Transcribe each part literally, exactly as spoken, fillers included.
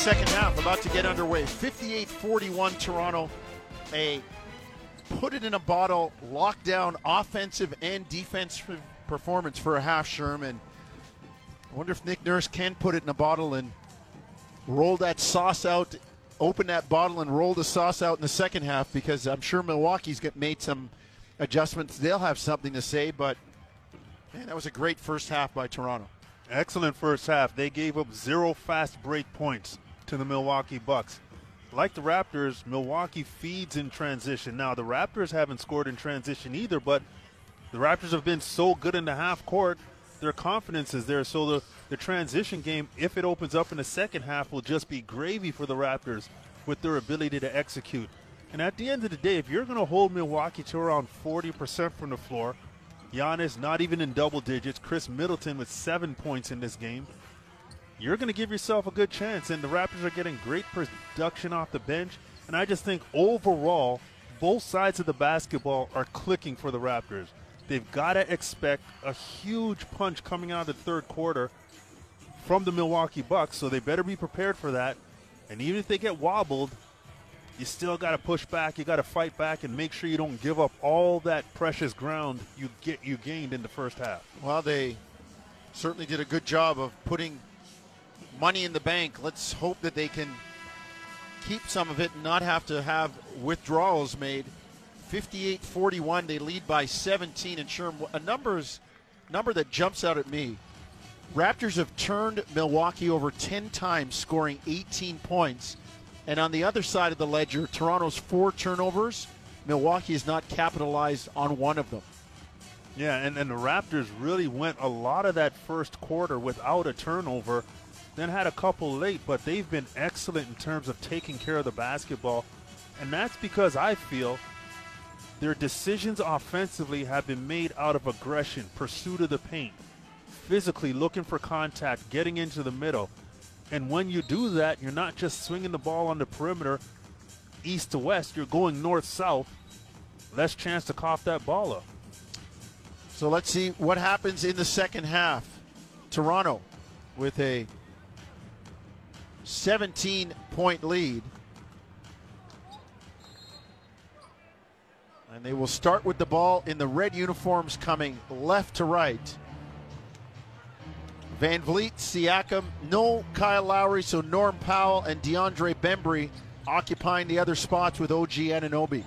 Second half about to get underway. fifty-eight forty-one Toronto. A put-it-in-a-bottle, lockdown offensive and defensive performance for a half, Sherman. I wonder if Nick Nurse can put it in a bottle and roll that sauce out, open that bottle and roll the sauce out in the second half, because I'm sure Milwaukee's made some adjustments. They'll have something to say, but, man, that was a great first half by Toronto. Excellent first half. They gave up zero fast break points to the Milwaukee Bucks. Like the Raptors, Milwaukee feeds in transition. Now, the Raptors haven't scored in transition either, but the Raptors have been so good in the half court, their confidence is there. So the, the transition game, if it opens up in the second half, will just be gravy for the Raptors with their ability to execute. And at the end of the day, if you're going to hold Milwaukee to around forty percent from the floor, Giannis not even in double digits, Khris Middleton with seven points in this game, you're going to give yourself a good chance, and the Raptors are getting great production off the bench. And I just think overall, both sides of the basketball are clicking for the Raptors. They've got to expect a huge punch coming out of the third quarter from the Milwaukee Bucks, so they better be prepared for that. And even if they get wobbled, you still got to push back, you got to fight back, and make sure you don't give up all that precious ground you get you gained in the first half. Well, they certainly did a good job of putting money in the bank. Let's hope that they can keep some of it and not have to have withdrawals made. fifty-eight forty-one, they lead by seventeen. And Sherm, a numbers, number that jumps out at me. Raptors have turned Milwaukee over ten times, scoring eighteen points. And on the other side of the ledger, Toronto's four turnovers, Milwaukee has not capitalized on one of them. Yeah, and, and the Raptors really went a lot of that first quarter without a turnover, then had a couple late, but they've been excellent in terms of taking care of the basketball. And that's because I feel their decisions offensively have been made out of aggression, pursuit of the paint, physically looking for contact, getting into the middle. And when you do that, you're not just swinging the ball on the perimeter east to west, you're going north-south, less chance to cough that ball up. So let's see what happens in the second half. Toronto with a seventeen-point lead. And they will start with the ball in the red uniforms coming left to right. VanVleet, Siakam, no Kyle Lowry, so Norm Powell and DeAndre Bembry occupying the other spots with O G Anunoby.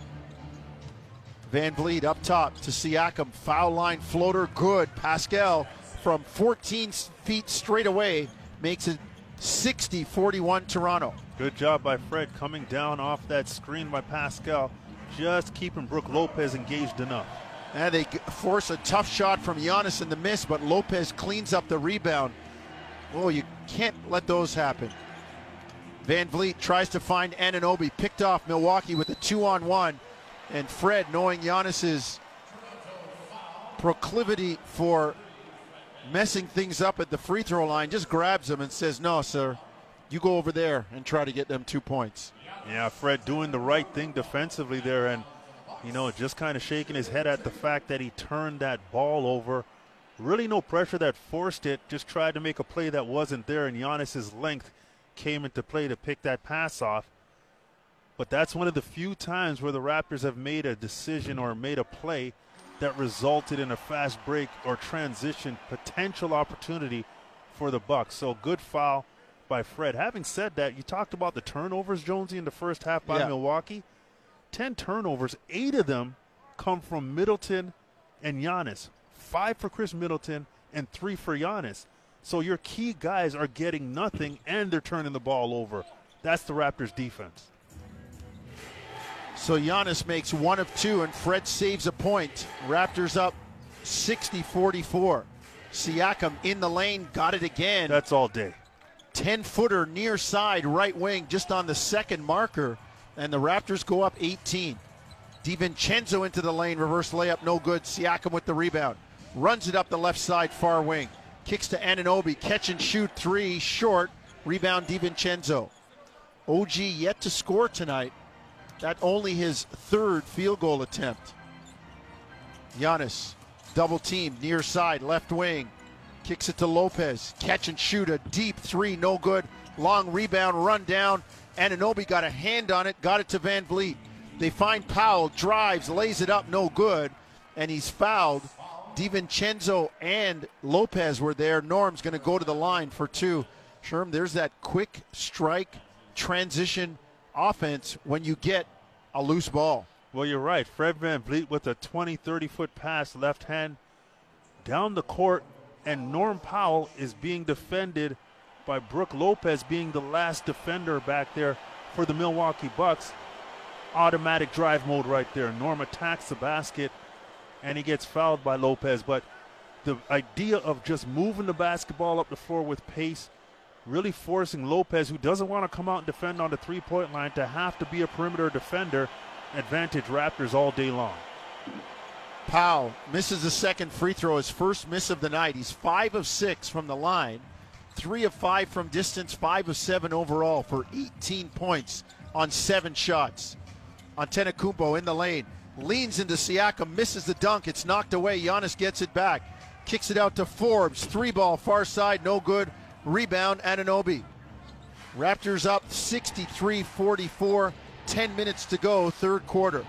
VanVleet up top to Siakam, foul line floater, good. Pascal from fourteen feet straight away makes it sixty forty-one Toronto. Good job by Fred coming down off that screen by Pascal, just keeping Brooke Lopez engaged enough. And they force a tough shot from Giannis in the miss, but Lopez cleans up the rebound. Oh, you can't let those happen. VanVleet tries to find Anunoby, picked off Milwaukee with a two-on-one. And Fred, knowing Giannis's proclivity for messing things up at the free throw line, just grabs him and says, no, sir, you go over there and try to get them two points. Yeah, Fred doing the right thing defensively there, and, you know, just kind of shaking his head at the fact that he turned that ball over. Really no pressure that forced it, just tried to make a play that wasn't there, and Giannis's length came into play to pick that pass off. But that's one of the few times where the Raptors have made a decision or made a play that resulted in a fast break or transition potential opportunity for the Bucks. So good foul by Fred. Having said that, you talked about the turnovers, Jonesy, in the first half by yeah. Milwaukee. ten turnovers, eight of them come from Middleton and Giannis. Five for Khris Middleton and three for Giannis. So your key guys are getting nothing and they're turning the ball over. That's the Raptors' defense. So Giannis makes one of two and Fred saves a point. Raptors up sixty forty-four. Siakam in the lane, got it again. That's all day. ten-footer near side, right wing, just on the second marker. And the Raptors go up eighteen. DiVincenzo into the lane, reverse layup, no good. Siakam with the rebound. Runs it up the left side, far wing. Kicks to Anunoby, catch and shoot three, short. Rebound DiVincenzo. O G yet to score tonight. That's only his third field goal attempt. Giannis, double team, near side, left wing. Kicks it to Lopez, catch and shoot, a deep three, no good. long rebound, run down. Anunoby got a hand on it, got it to VanVleet. They find Powell, drives, lays it up, no good, and he's fouled. DiVincenzo and Lopez were there. Norm's going to go to the line for two. Sherm, there's that quick strike transition offense when you get a loose ball. Well, you're right. Fred VanVleet with a twenty, thirty-foot pass, left hand down the court, and Norm Powell is being defended by Brooke Lopez, being the last defender back there for the Milwaukee Bucks. Automatic drive mode right there. Norm attacks the basket, and he gets fouled by Lopez. But the idea of just moving the basketball up the floor with pace, really forcing Lopez, who doesn't want to come out and defend on the three-point line, to have to be a perimeter defender. Advantage Raptors all day long. Powell misses the second free throw, his first miss of the night. He's five of six from the line, three of five from distance, five of seven overall for eighteen points on seven shots. Antetokounmpo in the lane, leans into Siakam, misses the dunk. It's knocked away. Giannis gets it back, kicks it out to Forbes. Three ball, far side, no good. Rebound, Anunoby. Raptors up sixty-three forty-four. ten minutes to go, third quarter.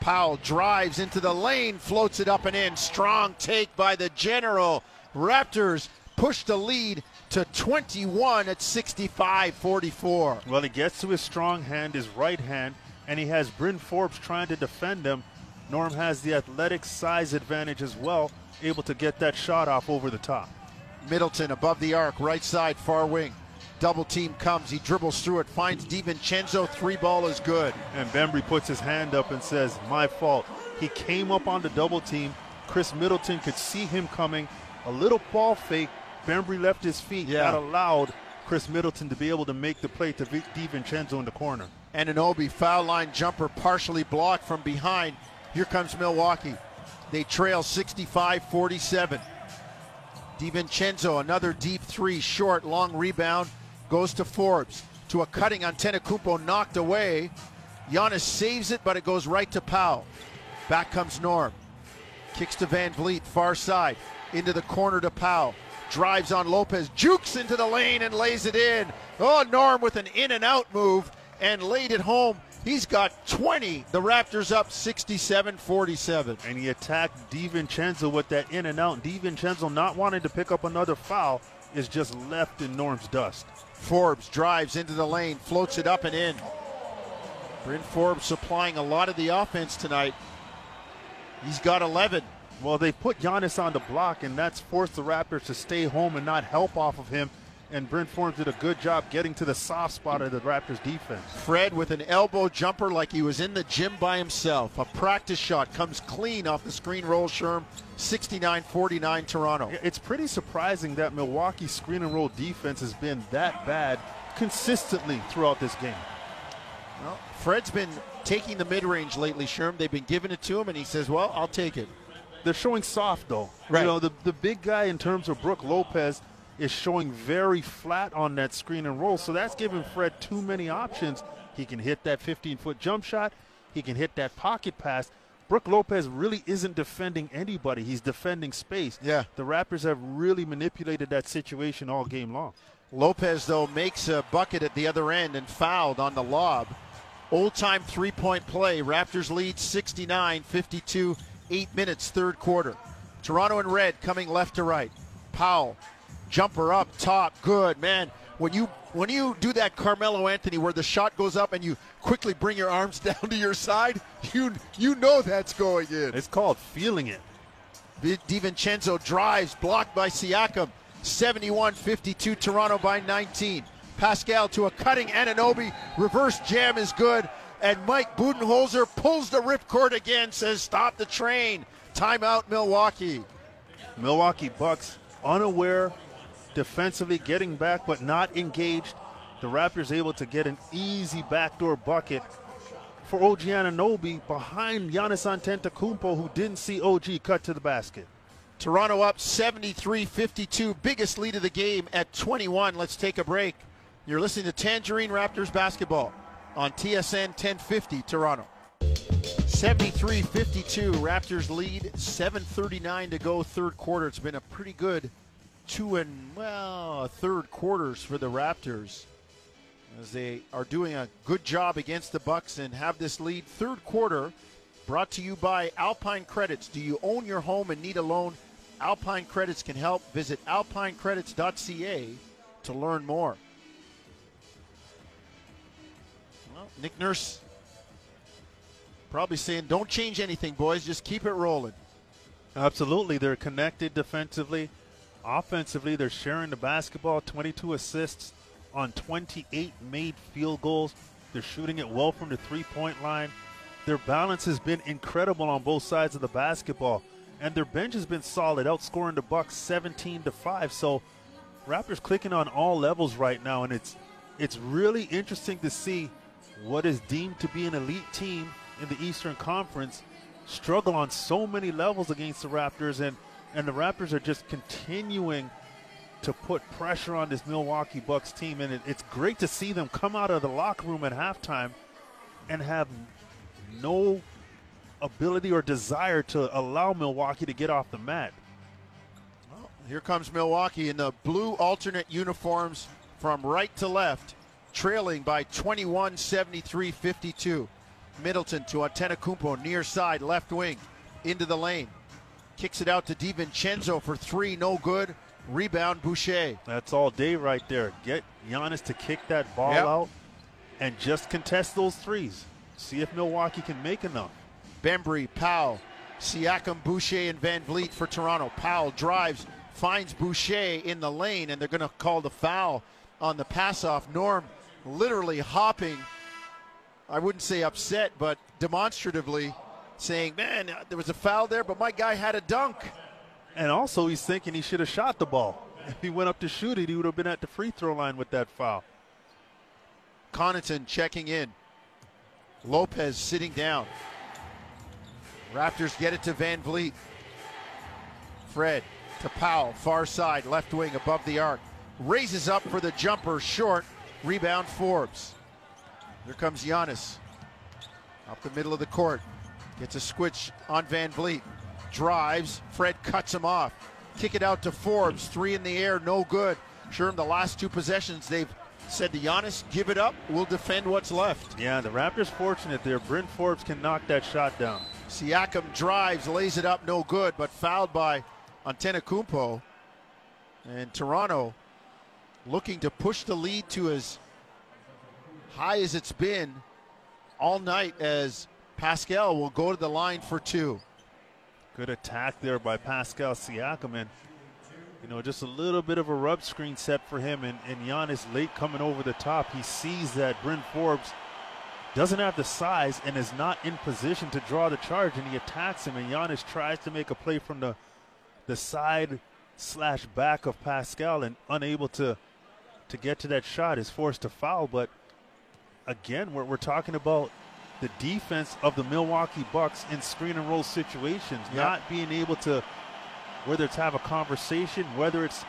Powell drives into the lane, floats it up and in. Strong take by the general. Raptors push the lead to twenty-one at sixty-five forty-four. Well, he gets to his strong hand, his right hand, and he has Bryn Forbes trying to defend him. Norm has the athletic size advantage as well, able to get that shot off over the top. Middleton above the arc, right side, far wing. Double team comes, he dribbles through it, finds DiVincenzo, three ball is good. And Bembry puts his hand up and says, my fault. He came up on the double team. Khris Middleton could see him coming. A little ball fake, Bembry left his feet. Yeah. That allowed Khris Middleton to be able to make the play to DiVincenzo in the corner. Anunoby, foul line jumper, partially blocked from behind. Here comes Milwaukee. They trail sixty-five forty-seven. DiVincenzo, another deep three, short, long rebound. Goes to Forbes, to a cutting on Antetokounmpo, knocked away. Giannis saves it, but it goes right to Powell. Back comes Norm. Kicks to VanVleet, far side, into the corner to Powell. Drives on Lopez, jukes into the lane and lays it in. Oh, Norm with an in and out move and laid it home. He's got twenty. The Raptors up sixty-seven forty-seven. And he attacked DiVincenzo with that in and out. DiVincenzo, not wanting to pick up another foul, is just left in Norm's dust. Forbes drives into the lane, floats it up and in. Bryn Forbes supplying a lot of the offense tonight. He's got eleven. Well, they put Giannis on the block, and that's forced the Raptors to stay home and not help off of him. And Bryn Forbes did a good job getting to the soft spot of the Raptors defense. Fred with an elbow jumper like he was in the gym by himself. A practice shot comes clean off the screen roll, Sherm. sixty-nine forty-nine Toronto. It's pretty surprising that Milwaukee's screen and roll defense has been that bad consistently throughout this game. Well, Fred's been taking the mid-range lately, Sherm. They've been giving it to him, and he says, well, I'll take it. They're showing soft, though. Right. You know, the, the big guy in terms of Brooke Lopez is showing very flat on that screen and roll, so that's giving Fred too many options. He can hit that fifteen-foot jump shot. He can hit that pocket pass. Brooke Lopez really isn't defending anybody. He's defending space. Yeah. The Raptors have really manipulated that situation all game long. Lopez, though, makes a bucket at the other end and fouled on the lob. Old-time three-point play. Raptors lead sixty-nine fifty-two, eight minutes, third quarter. Toronto in red coming left to right. Powell. Jumper up top, good, man. When you when you do that Carmelo Anthony where the shot goes up and you quickly bring your arms down to your side, you you know that's going in. It's called feeling it. DiVincenzo drives, blocked by Siakam. seventy-one fifty-two, Toronto by nineteen. Pascal to a cutting Anunoby, reverse jam is good, and Mike Budenholzer pulls the ripcord again, says stop the train. Timeout, Milwaukee. Milwaukee Bucks unaware defensively, getting back but not engaged. The Raptors able to get an easy backdoor bucket for O G Anunoby behind Giannis Antetokounmpo, who didn't see O G cut to the basket. Toronto up seventy-three fifty-two, biggest lead of the game at twenty-one. Let's take a break. You're listening to Tangerine Raptors basketball on T S N ten fifty Toronto. seventy-three fifty-two, Raptors lead, seven thirty-nine to go, third quarter. It's been a pretty good two and, well, a third quarters for the Raptors, as they are doing a good job against the Bucks and have this lead. Third quarter brought to you by Alpine Credits. Do you own your home and need a loan? Alpine Credits can help. Visit alpine credits dot c a to learn more. Well, Nick Nurse probably saying, don't change anything, boys. Just keep it rolling. Absolutely. They're connected defensively. Offensively, they're sharing the basketball. twenty-two assists on twenty-eight made field goals. They're shooting it well from the three-point line. Their balance has been incredible on both sides of the basketball. And their bench has been solid, outscoring the Bucks seventeen to five. So Raptors clicking on all levels right now, and it's it's really interesting to see what is deemed to be an elite team in the Eastern Conference struggle on so many levels against the Raptors, and, and the Raptors are just continuing to put pressure on this Milwaukee Bucks team, and it, it's great to see them come out of the locker room at halftime and have no ability or desire to allow Milwaukee to get off the mat. Well, here comes Milwaukee in the blue alternate uniforms from right to left, trailing by twenty-one, seventy-three fifty-two. Middleton to Antetokounmpo, near side, left wing, into the lane. Kicks it out to DiVincenzo for three, no good. Rebound, Boucher. That's all day right there. Get Giannis to kick that ball yep. out and just contest those threes. See if Milwaukee can make enough. Bembry, Powell, Siakam, Boucher, and VanVleet for Toronto. Powell drives, finds Boucher in the lane, and they're going to call the foul on the pass-off. Norm literally hopping, I wouldn't say upset, but demonstratively saying, man, there was a foul there, but my guy had a dunk. And also he's thinking he should have shot the ball. If he went up to shoot it, he would have been at the free throw line with that foul. Connaughton checking in. Lopez sitting down. Raptors get it to VanVleet. Fred to Powell, far side, left wing above the arc. Raises up for the jumper, short. Rebound, Forbes. Here comes Giannis. Up the middle of the court. Gets a switch on VanVleet. Drives. Fred cuts him off. Kick it out to Forbes. Three in the air, no good. Sherman, the last two possessions, they've said to Giannis, give it up. We'll defend what's left. Yeah, the Raptors fortunate there. Bryn Forbes can knock that shot down. Siakam drives, lays it up, no good, but fouled by Antetokounmpo. And Toronto looking to push the lead to as high as it's been all night, as Pascal will go to the line for two. Good attack there by Pascal Siakam, and you know, just a little bit of a rub screen set for him, and, and Giannis late coming over the top. He sees that Bryn Forbes doesn't have the size and is not in position to draw the charge, and he attacks him, and Giannis tries to make a play from the the side slash back of Pascal, and unable to to get to that shot, is forced to foul. But again, we're, we're talking about the defense of the Milwaukee Bucks in screen and roll situations, yep. not being able to, whether it's have a conversation, whether it's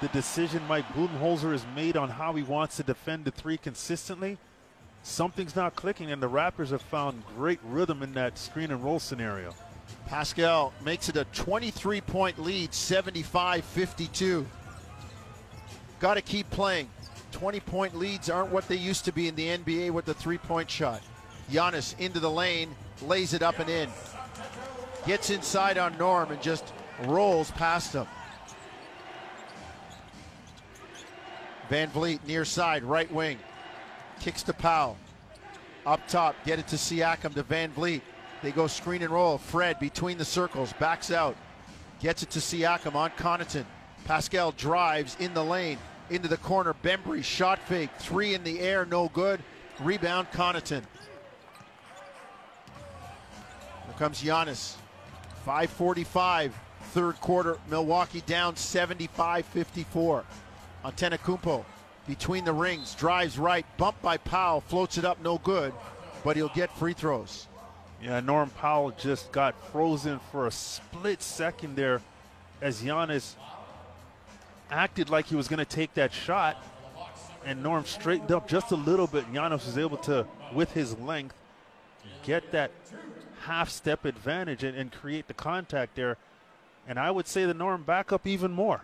the decision Mike Budenholzer has made on how he wants to defend the three consistently, something's not clicking, and the Raptors have found great rhythm in that screen and roll scenario. Pascal makes it a twenty-three point lead, seventy-five fifty-two. Got to keep playing. twenty point leads aren't what they used to be in the N B A with the three-point shot. Giannis into the lane, lays it up and in. Gets inside on Norm and just rolls past him. VanVleet near side, right wing. Kicks to Powell. Up top, get it to Siakam to VanVleet. They go screen and roll. Fred between the circles, backs out. Gets it to Siakam on Connaughton. Pascal drives in the lane. Into the corner, Bembry, shot fake, three in the air, no good. Rebound, Connaughton. Here comes Giannis. five forty-five, third quarter, Milwaukee down seventy-five fifty-four. Antetokounmpo between the rings, drives right, bumped by Powell, floats it up, no good, but he'll get free throws. Yeah, Norm Powell just got frozen for a split second there as Giannis acted like he was going to take that shot, and Norm straightened up just a little bit. Giannis was able to, with his length, get that half-step advantage and, and create the contact there. And I would say the Norm back up even more.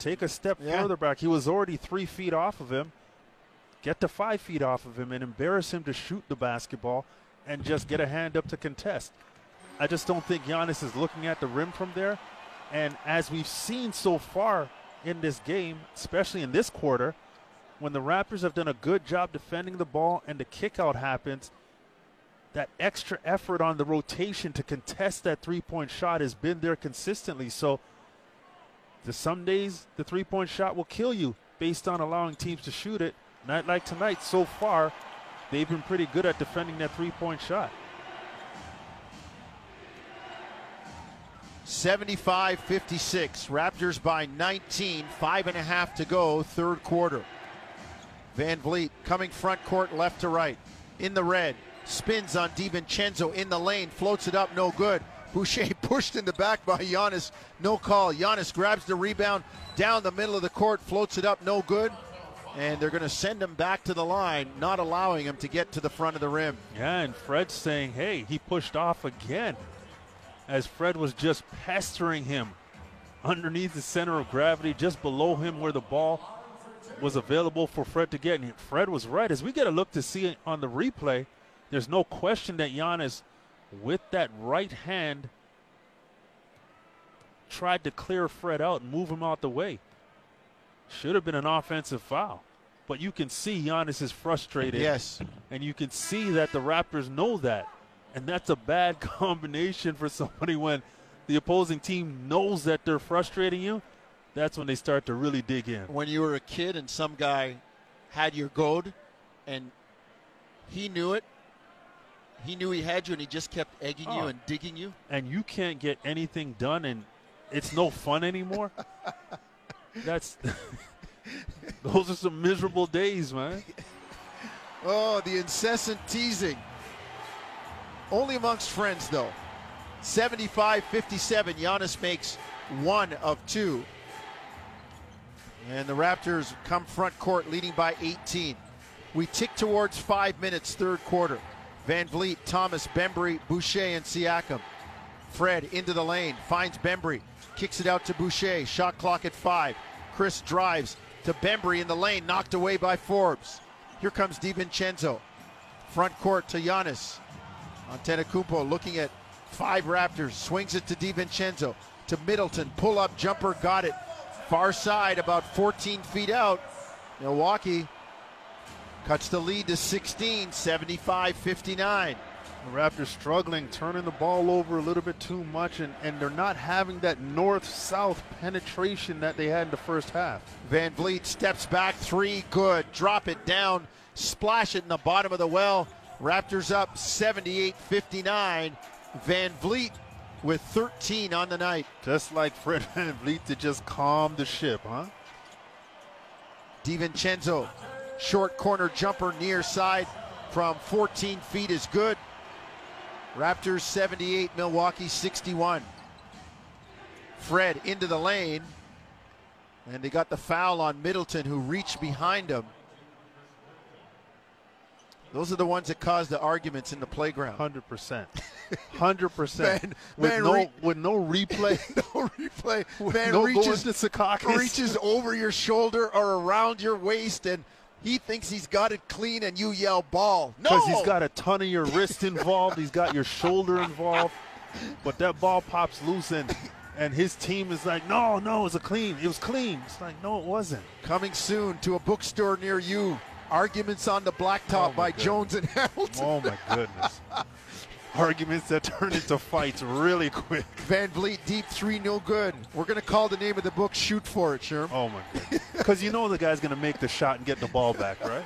take a step yeah. further back. He was already three feet off of him. Get to five feet off of him and embarrass him to shoot the basketball and just get a hand up to contest. I just don't think Giannis is looking at the rim from there. And as we've seen so far in this game, especially in this quarter, when the Raptors have done a good job defending the ball and the kickout happens, that extra effort on the rotation to contest that three-point shot has been there consistently. So the, some days the three-point shot will kill you based on allowing teams to shoot it. Night like tonight, so far, they've been pretty good at defending that three-point shot. seventy-five fifty-six, Raptors by nineteen, five and a half to go, third quarter. VanVleet coming front court left to right. In the red, spins on DiVincenzo in the lane, floats it up, no good. Boucher pushed in the back by Giannis, no call. Giannis grabs the rebound, down the middle of the court, floats it up, no good. And they're going to send him back to the line, not allowing him to get to the front of the rim. Yeah, and Fred's saying, hey, he pushed off again, as Fred was just pestering him underneath the center of gravity, just below him where the ball was available for Fred to get. And Fred was right. As we get a look to see it on the replay, there's no question that Giannis, with that right hand, tried to clear Fred out and move him out the way. Should have been an offensive foul. But you can see Giannis is frustrated. Yes. And you can see that the Raptors know that. And that's a bad combination for somebody when the opposing team knows that they're frustrating you. That's when they start to really dig in. When you were a kid and some guy had your goad and he knew it, he knew he had you and he just kept egging oh. you and digging you. And you can't get anything done and it's no fun anymore. That's those are some miserable days, man. Oh, the incessant teasing. Only amongst friends, though. seventy-five fifty-seven, Giannis makes one of two. And the Raptors come front court, leading by eighteen. We tick towards five minutes, third quarter. VanVleet, Thomas, Bembry, Boucher, and Siakam. Fred into the lane, finds Bembry. Kicks it out to Boucher, shot clock at five. Khris drives to Bembry in the lane, knocked away by Forbes. Here comes DiVincenzo. Front court to Giannis. Antetokounmpo looking at five Raptors, swings it to DiVincenzo, to Middleton, pull up, jumper, got it. Far side, about fourteen feet out. Milwaukee cuts the lead to sixteen, seventy-five fifty-nine. The Raptors struggling, turning the ball over a little bit too much, and, and they're not having that north-south penetration that they had in the first half. VanVleet steps back, three, good. Drop it down, splash it in the bottom of the well. Raptors up seventy-eight fifty-nine. VanVleet with thirteen on the night. Just like Fred VanVleet to just calm the ship, huh? DiVincenzo, short corner jumper near side from fourteen feet is good. Raptors seventy-eight, Milwaukee sixty-one. Fred into the lane. And they got the foul on Middleton, who reached behind him. Those are the ones that cause the arguments in the playground. one hundred percent. one hundred percent. Man, with, man no, with no replay. No replay. Man no reaches, reaches over your shoulder or around your waist, and he thinks he's got it clean, and you yell ball. No! Because he's got a ton of your wrist involved. He's got your shoulder involved. But that ball pops loose, and, and his team is like, no, no, it's a clean. It was clean. It's like, no, it wasn't. Coming soon to a bookstore near you. Arguments on the blacktop oh by goodness. Jones and Hamilton. Oh, my goodness. Arguments that turn into fights really quick. VanVleet, deep three, no good. We're going to call the name of the book, Shoot For It, Sherm. Oh, my goodness. Because you know the guy's going to make the shot and get the ball back, right?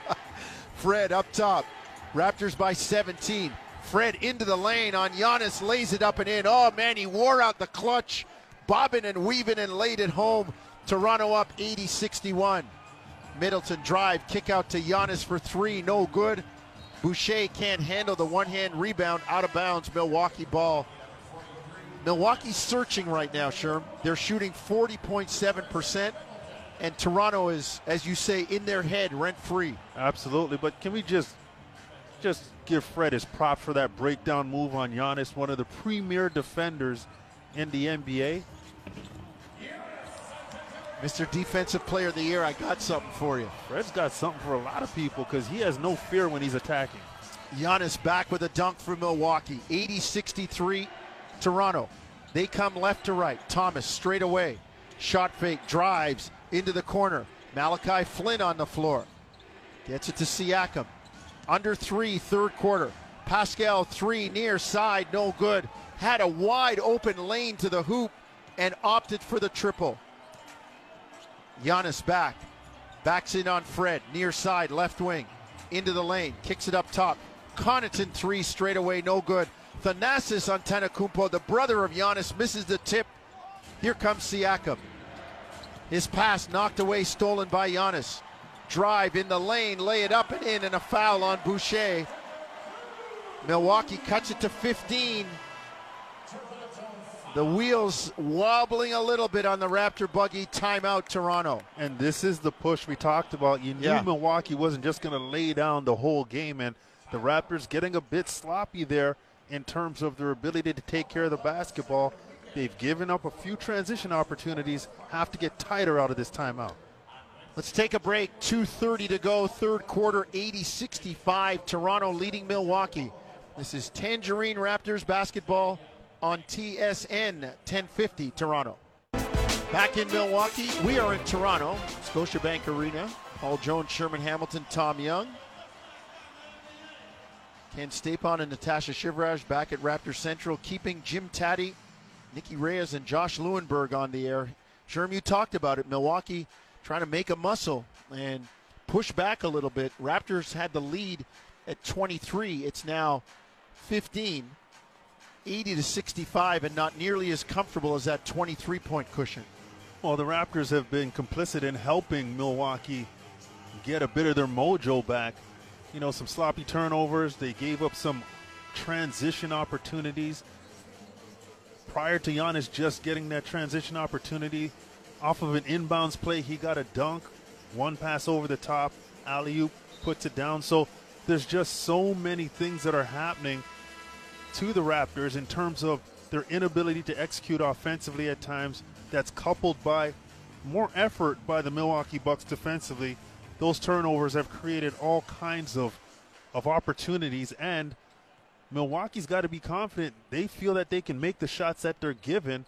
Fred up top. Raptors by seventeen. Fred into the lane on Giannis, lays it up and in. Oh, man, he wore out the clutch. Bobbing and weaving and laid it home. Toronto up eighty sixty-one. Middleton drive, kick out to Giannis for three, no good. Boucher can't handle the one-hand rebound, out of bounds, Milwaukee ball. Milwaukee's searching right now, Sherm. They're shooting forty point seven percent, and Toronto is, as you say, in their head, rent-free. Absolutely, but can we just, just give Fred his props for that breakdown move on Giannis, one of the premier defenders in the N B A? Mister Defensive Player of the Year, I got something for you. Fred's got something for a lot of people because he has no fear when he's attacking. Giannis back with a dunk for Milwaukee. eighty sixty-three Toronto. They come left to right. Thomas straight away. Shot fake, drives into the corner. Malachi Flynn on the floor. Gets it to Siakam. Under three, third quarter. Pascal three, near side, no good. Had a wide open lane to the hoop and opted for the triple. Giannis back. Backs in on Fred. Near side, left wing. Into the lane. Kicks it up top. Connaughton three straight away, no good. Thanasis Antetokounmpo, the brother of Giannis, misses the tip. Here comes Siakam. His pass knocked away, stolen by Giannis. Drive in the lane, lay it up and in, and a foul on Boucher. Milwaukee cuts it to fifteen. The wheels wobbling a little bit on the Raptor buggy. Timeout, Toronto. And this is the push we talked about. You knew yeah. Milwaukee wasn't just going to lay down the whole game, and the Raptors getting a bit sloppy there in terms of their ability to take care of the basketball. They've given up a few transition opportunities, have to get tighter out of this timeout. Let's take a break. two thirty to go, third quarter, eighty sixty-five, Toronto leading Milwaukee. This is Tangerine Raptors basketball on T S N ten fifty Toronto. Back in Milwaukee, we are in Toronto, Scotiabank Arena. Paul Jones, Sherman Hamilton, Tom Young. Ken Stapon and Natasha Shivraj back at Raptor Central, keeping Jim Taddy, Nikki Reyes, and Josh Lewinberg on the air. Sherm, you talked about it. Milwaukee trying to make a muscle and push back a little bit. Raptors had the lead at twenty-three. It's now fifteen. eighty to sixty-five, and not nearly as comfortable as that twenty-three point cushion. Well, the Raptors have been complicit in helping Milwaukee get a bit of their mojo back. You know, some sloppy turnovers. They gave up some transition opportunities. Prior to Giannis just getting that transition opportunity, off of an inbounds play, he got a dunk. One pass over the top, alley-oop, puts it down. So there's just so many things that are happening to the Raptors in terms of their inability to execute offensively at times. That's coupled by more effort by the Milwaukee Bucks defensively. Those turnovers have created all kinds of, of opportunities, and Milwaukee's got to be confident. They feel that they can make the shots that they're given,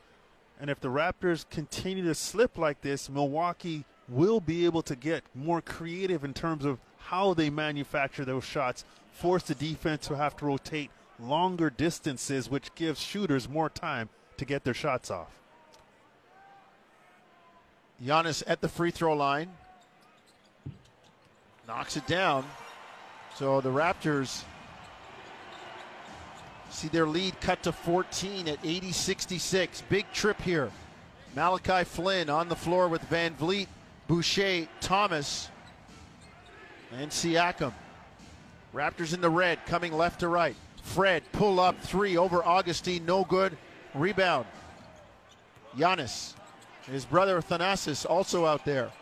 and if the Raptors continue to slip like this, Milwaukee will be able to get more creative in terms of how they manufacture those shots, force the defense to have to rotate longer distances, which gives shooters more time to get their shots off. Giannis at the free throw line. Knocks it down. So the Raptors see their lead cut to fourteen at eighty sixty-six. Big trip here. Malachi Flynn on the floor with VanVleet, Boucher, Thomas, and Siakam. Raptors in the red, coming left to right. Fred, pull up three over Augustine, no good. Rebound. Giannis. His brother Thanasis also out there.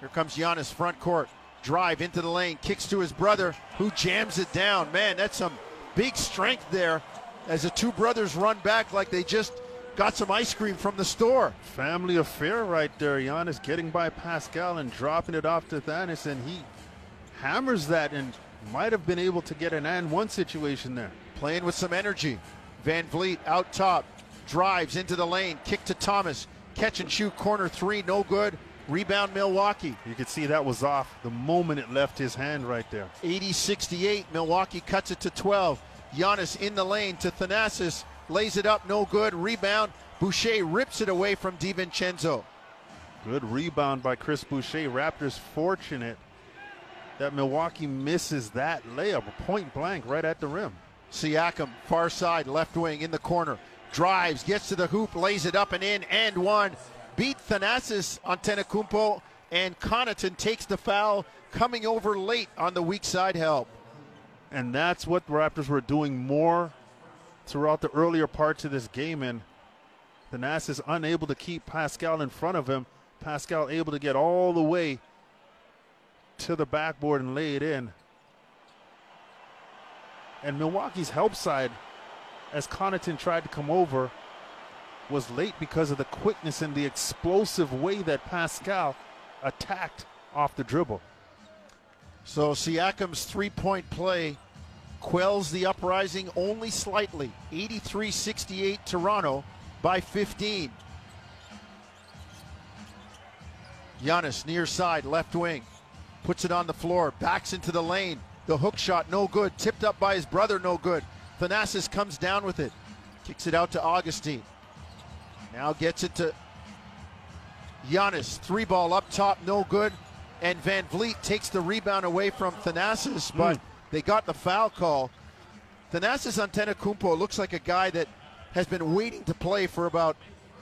Here comes Giannis, front court. Drive into the lane, kicks to his brother, who jams it down. Man, that's some big strength there as the two brothers run back like they just got some ice cream from the store. Family affair right there. Giannis getting by Pascal and dropping it off to Thanasis, and he hammers that and might have been able to get an and one situation there. Playing with some energy. VanVleet out top, drives into the lane, kick to Thomas, catch and shoot, corner three, no good. Rebound Milwaukee. You could see that was off the moment it left his hand right there. eighty sixty-eight, Milwaukee cuts it to twelve. Giannis in the lane to Thanasis, lays it up, no good. Rebound, Boucher rips it away from DiVincenzo. Good rebound by Chris Boucher. Raptors fortunate that Milwaukee misses that layup, point blank right at the rim. Siakam, far side, left wing, in the corner. Drives, gets to the hoop, lays it up and in, and one. Beat Thanasis Antetokounmpo, and Connaughton takes the foul, coming over late on the weak side help. And that's what the Raptors were doing more throughout the earlier parts of this game, and Thanasis unable to keep Pascal in front of him. Pascal able to get all the way to the backboard and lay it in. And Milwaukee's help side, as Connaughton tried to come over, was late because of the quickness and the explosive way that Pascal attacked off the dribble. So Siakam's three-point play quells the uprising only slightly. eighty-three sixty-eight Toronto by fifteen. Giannis near side, left wing. Puts it on the floor, backs into the lane. The hook shot, no good. Tipped up by his brother, no good. Thanasis comes down with it. Kicks it out to Augustine. Now gets it to Giannis. Three ball up top, no good. And VanVleet takes the rebound away from Thanasis, but mm. they got the foul call. Thanasis Antetokounmpo looks like a guy that has been waiting to play for about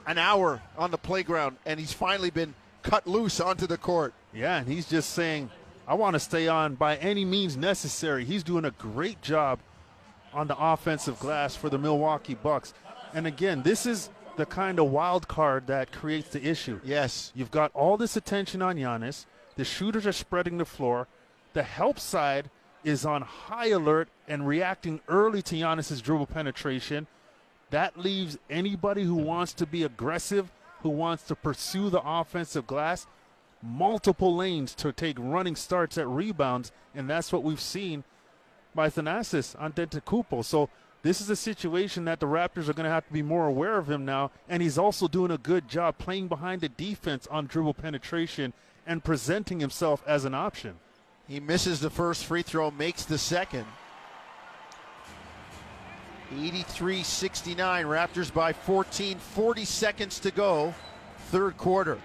an hour on the playground, and he's finally been cut loose onto the court. Yeah, and he's just saying, I want to stay on by any means necessary. He's doing a great job on the offensive glass for the Milwaukee Bucks. And again, this is the kind of wild card that creates the issue. Yes. You've got all this attention on Giannis. The shooters are spreading the floor. The help side is on high alert and reacting early to Giannis's dribble penetration. That leaves anybody who wants to be aggressive, who wants to pursue the offensive glass, multiple lanes to take running starts at rebounds, and that's what we've seen by Thanasis Antetokounmpo. So this is a situation that the Raptors are going to have to be more aware of him now, and he's also doing a good job playing behind the defense on dribble penetration and presenting himself as an option. He misses the first free throw, makes the second. eighty-three sixty-nine, Raptors by fourteen, forty seconds to go, third quarter.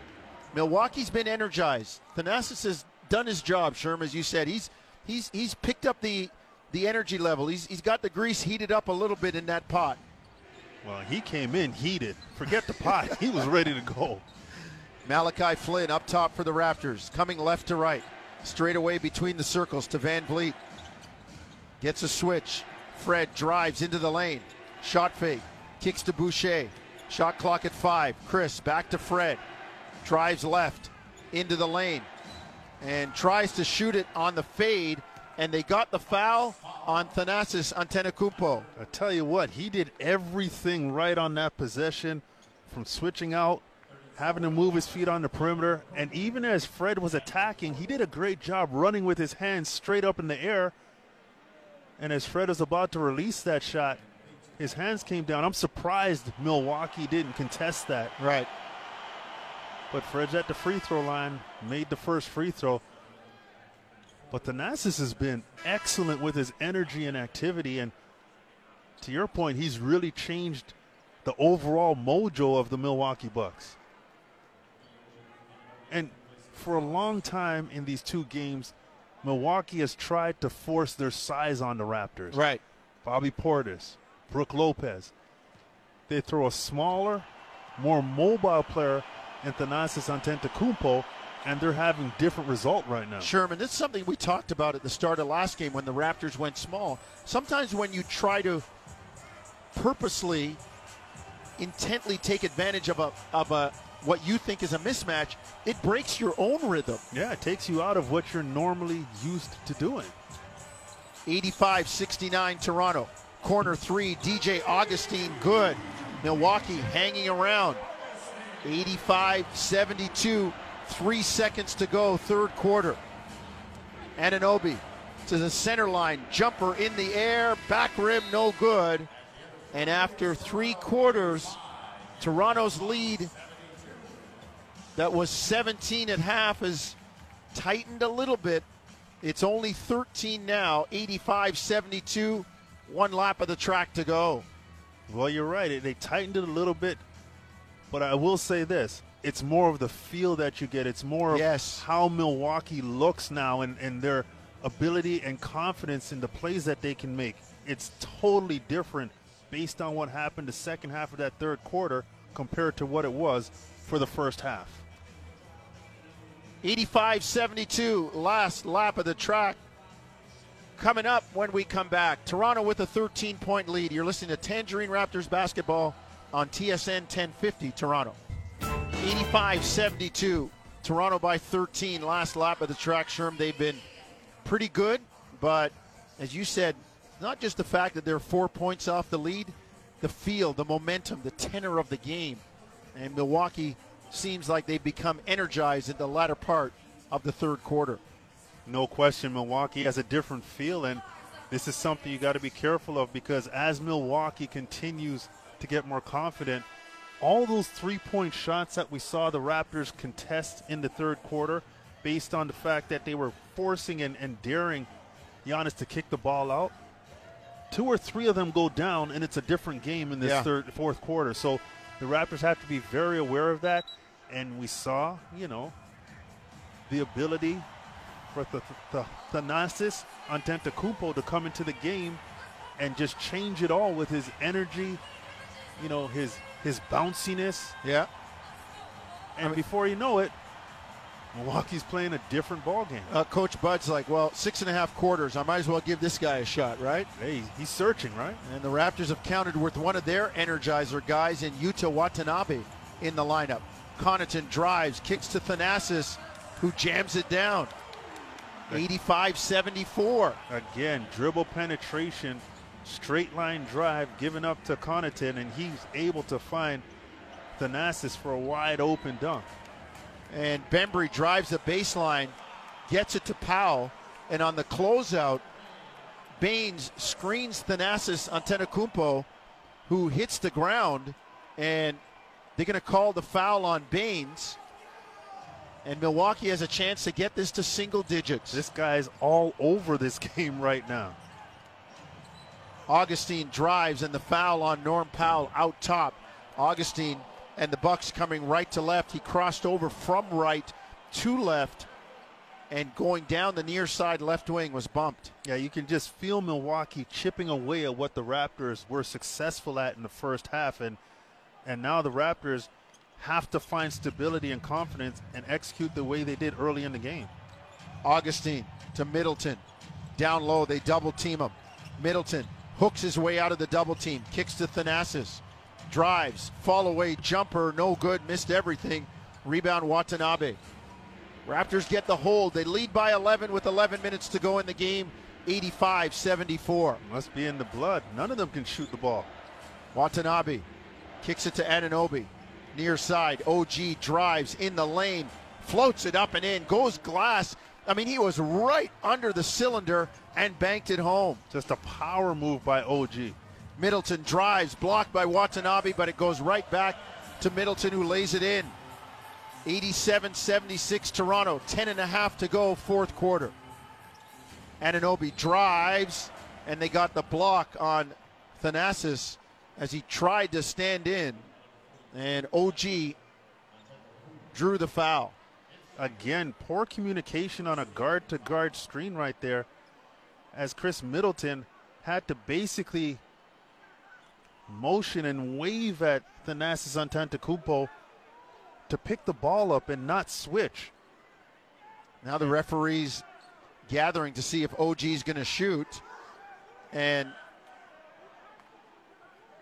Milwaukee's been energized. Thanasis has done his job, Sherman, as you said. He's he's he's picked up the the energy level. He's he's got the grease heated up a little bit in that pot. Well, he came in heated. Forget the pot. He was ready to go. Malachi Flynn up top for the Raptors, coming left to right. Straight away between the circles to VanVleet. Gets a switch. Fred drives into the lane. Shot fake. Kicks to Boucher. Shot clock at five. Khris back to Fred. Drives left into the lane and tries to shoot it on the fade, and they got the foul on Thanasis Antetokounmpo. I tell you what, he did everything right on that possession, from switching out, having to move his feet on the perimeter, and even as Fred was attacking, he did a great job running with his hands straight up in the air, and as Fred was about to release that shot, his hands came down. I'm surprised Milwaukee didn't contest that. Right. But Fred's at the free throw line, made the first free throw. But Thanasis has been excellent with his energy and activity. And to your point, he's really changed the overall mojo of the Milwaukee Bucks. And for a long time in these two games, Milwaukee has tried to force their size on the Raptors. Right. Bobby Portis, Brooke Lopez. They throw a smaller, more mobile player, and Thanasis Antetokounmpo, and they're having different result right now. Sherman, this is something we talked about at the start of last game when the Raptors went small. Sometimes when you try to purposely, intently take advantage of a of a what you think is a mismatch, it breaks your own rhythm. Yeah, it takes you out of what you're normally used to doing. eighty-five sixty-nine Toronto. Corner three, D J Augustine, good. Milwaukee hanging around. eighty-five seventy-two, three seconds to go, third quarter. Anunoby to the center line, jumper in the air, back rim, no good. And after three quarters, Toronto's lead that was seventeen at half has tightened a little bit. It's only thirteen now, eighty-five seventy-two, one lap of the track to go. Well, you're right, they tightened it a little bit. But I will say this, it's more of the feel that you get. It's more of yes. how Milwaukee looks now and, and their ability and confidence in the plays that they can make. It's totally different based on what happened the second half of that third quarter compared to what it was for the first half. eighty-five seventy-two, last lap of the track. Coming up when we come back, Toronto with a thirteen-point lead. You're listening to Tangerine Raptors basketball on T S N ten fifty, Toronto. eighty-five seventy-two, Toronto by thirteen, last lap of the track. Sherm, they've been pretty good, but as you said, not just the fact that they're four points off the lead, the field, the momentum, the tenor of the game. And Milwaukee seems like they've become energized in the latter part of the third quarter. No question, Milwaukee has a different feel, and this is something you got to be careful of, because as Milwaukee continues to get more confident, all those three-point shots that we saw the Raptors contest in the third quarter, based on the fact that they were forcing and, and daring Giannis to kick the ball out, two or three of them go down, and it's a different game in this yeah. third, fourth quarter. So the Raptors have to be very aware of that, and we saw, you know, the ability for the, the, the Thanasis Antetokounmpo to come into the game and just change it all with his energy, you know, his his bounciness. Yeah. And I mean, before you know it, Milwaukee's playing a different ball game. Uh, Coach Bud's like, well, six and a half quarters. I might as well give this guy a shot, right? Hey, he's searching, right? And the Raptors have countered with one of their energizer guys in Yuta Watanabe in the lineup. Connaughton drives, kicks to Thanasis, who jams it down. eighty-five seventy-four. Again, dribble penetration, straight line drive given up to Connaughton, and he's able to find Thanasis for a wide open dunk. And Bembry drives the baseline, gets it to Powell, and on the closeout, Baynes screens Thanasis Antetokounmpo, who hits the ground, and they're going to call the foul on Baynes. And Milwaukee has a chance to get this to single digits. This guy's all over this game right now. Augustine drives, and the foul on Norm Powell out top. Augustine and the Bucks coming right to left. He crossed over from right to left, and going down the near side left wing was bumped. Yeah, you can just feel Milwaukee chipping away at what the Raptors were successful at in the first half, and and now the Raptors have to find stability and confidence and execute the way they did early in the game. Augustine to Middleton. Down low, they double team him. Middleton hooks his way out of the double team, kicks to Thanasis, drives, fall away, jumper, no good, missed everything. Rebound Watanabe. Raptors get the hold. They lead by eleven with eleven minutes to go in the game, eighty-five seventy-four. Must be in the blood. None of them can shoot the ball. Watanabe kicks it to Anunoby. Near side, O G drives in the lane, floats it up and in, goes glass. I mean, he was right under the cylinder and banked it home. Just a power move by O G. Middleton drives, blocked by Watanabe, but it goes right back to Middleton, who lays it in. eighty-seven seventy-six Toronto, ten and a half to go, fourth quarter. Anunoby drives, and they got the block on Thanasis as he tried to stand in. And O G drew the foul. Again, poor communication on a guard-to-guard screen right there, as Khris Middleton had to basically motion and wave at Thanasis Antetokounmpo to pick the ball up and not switch. Now the referee's gathering to see if O G's going to shoot. And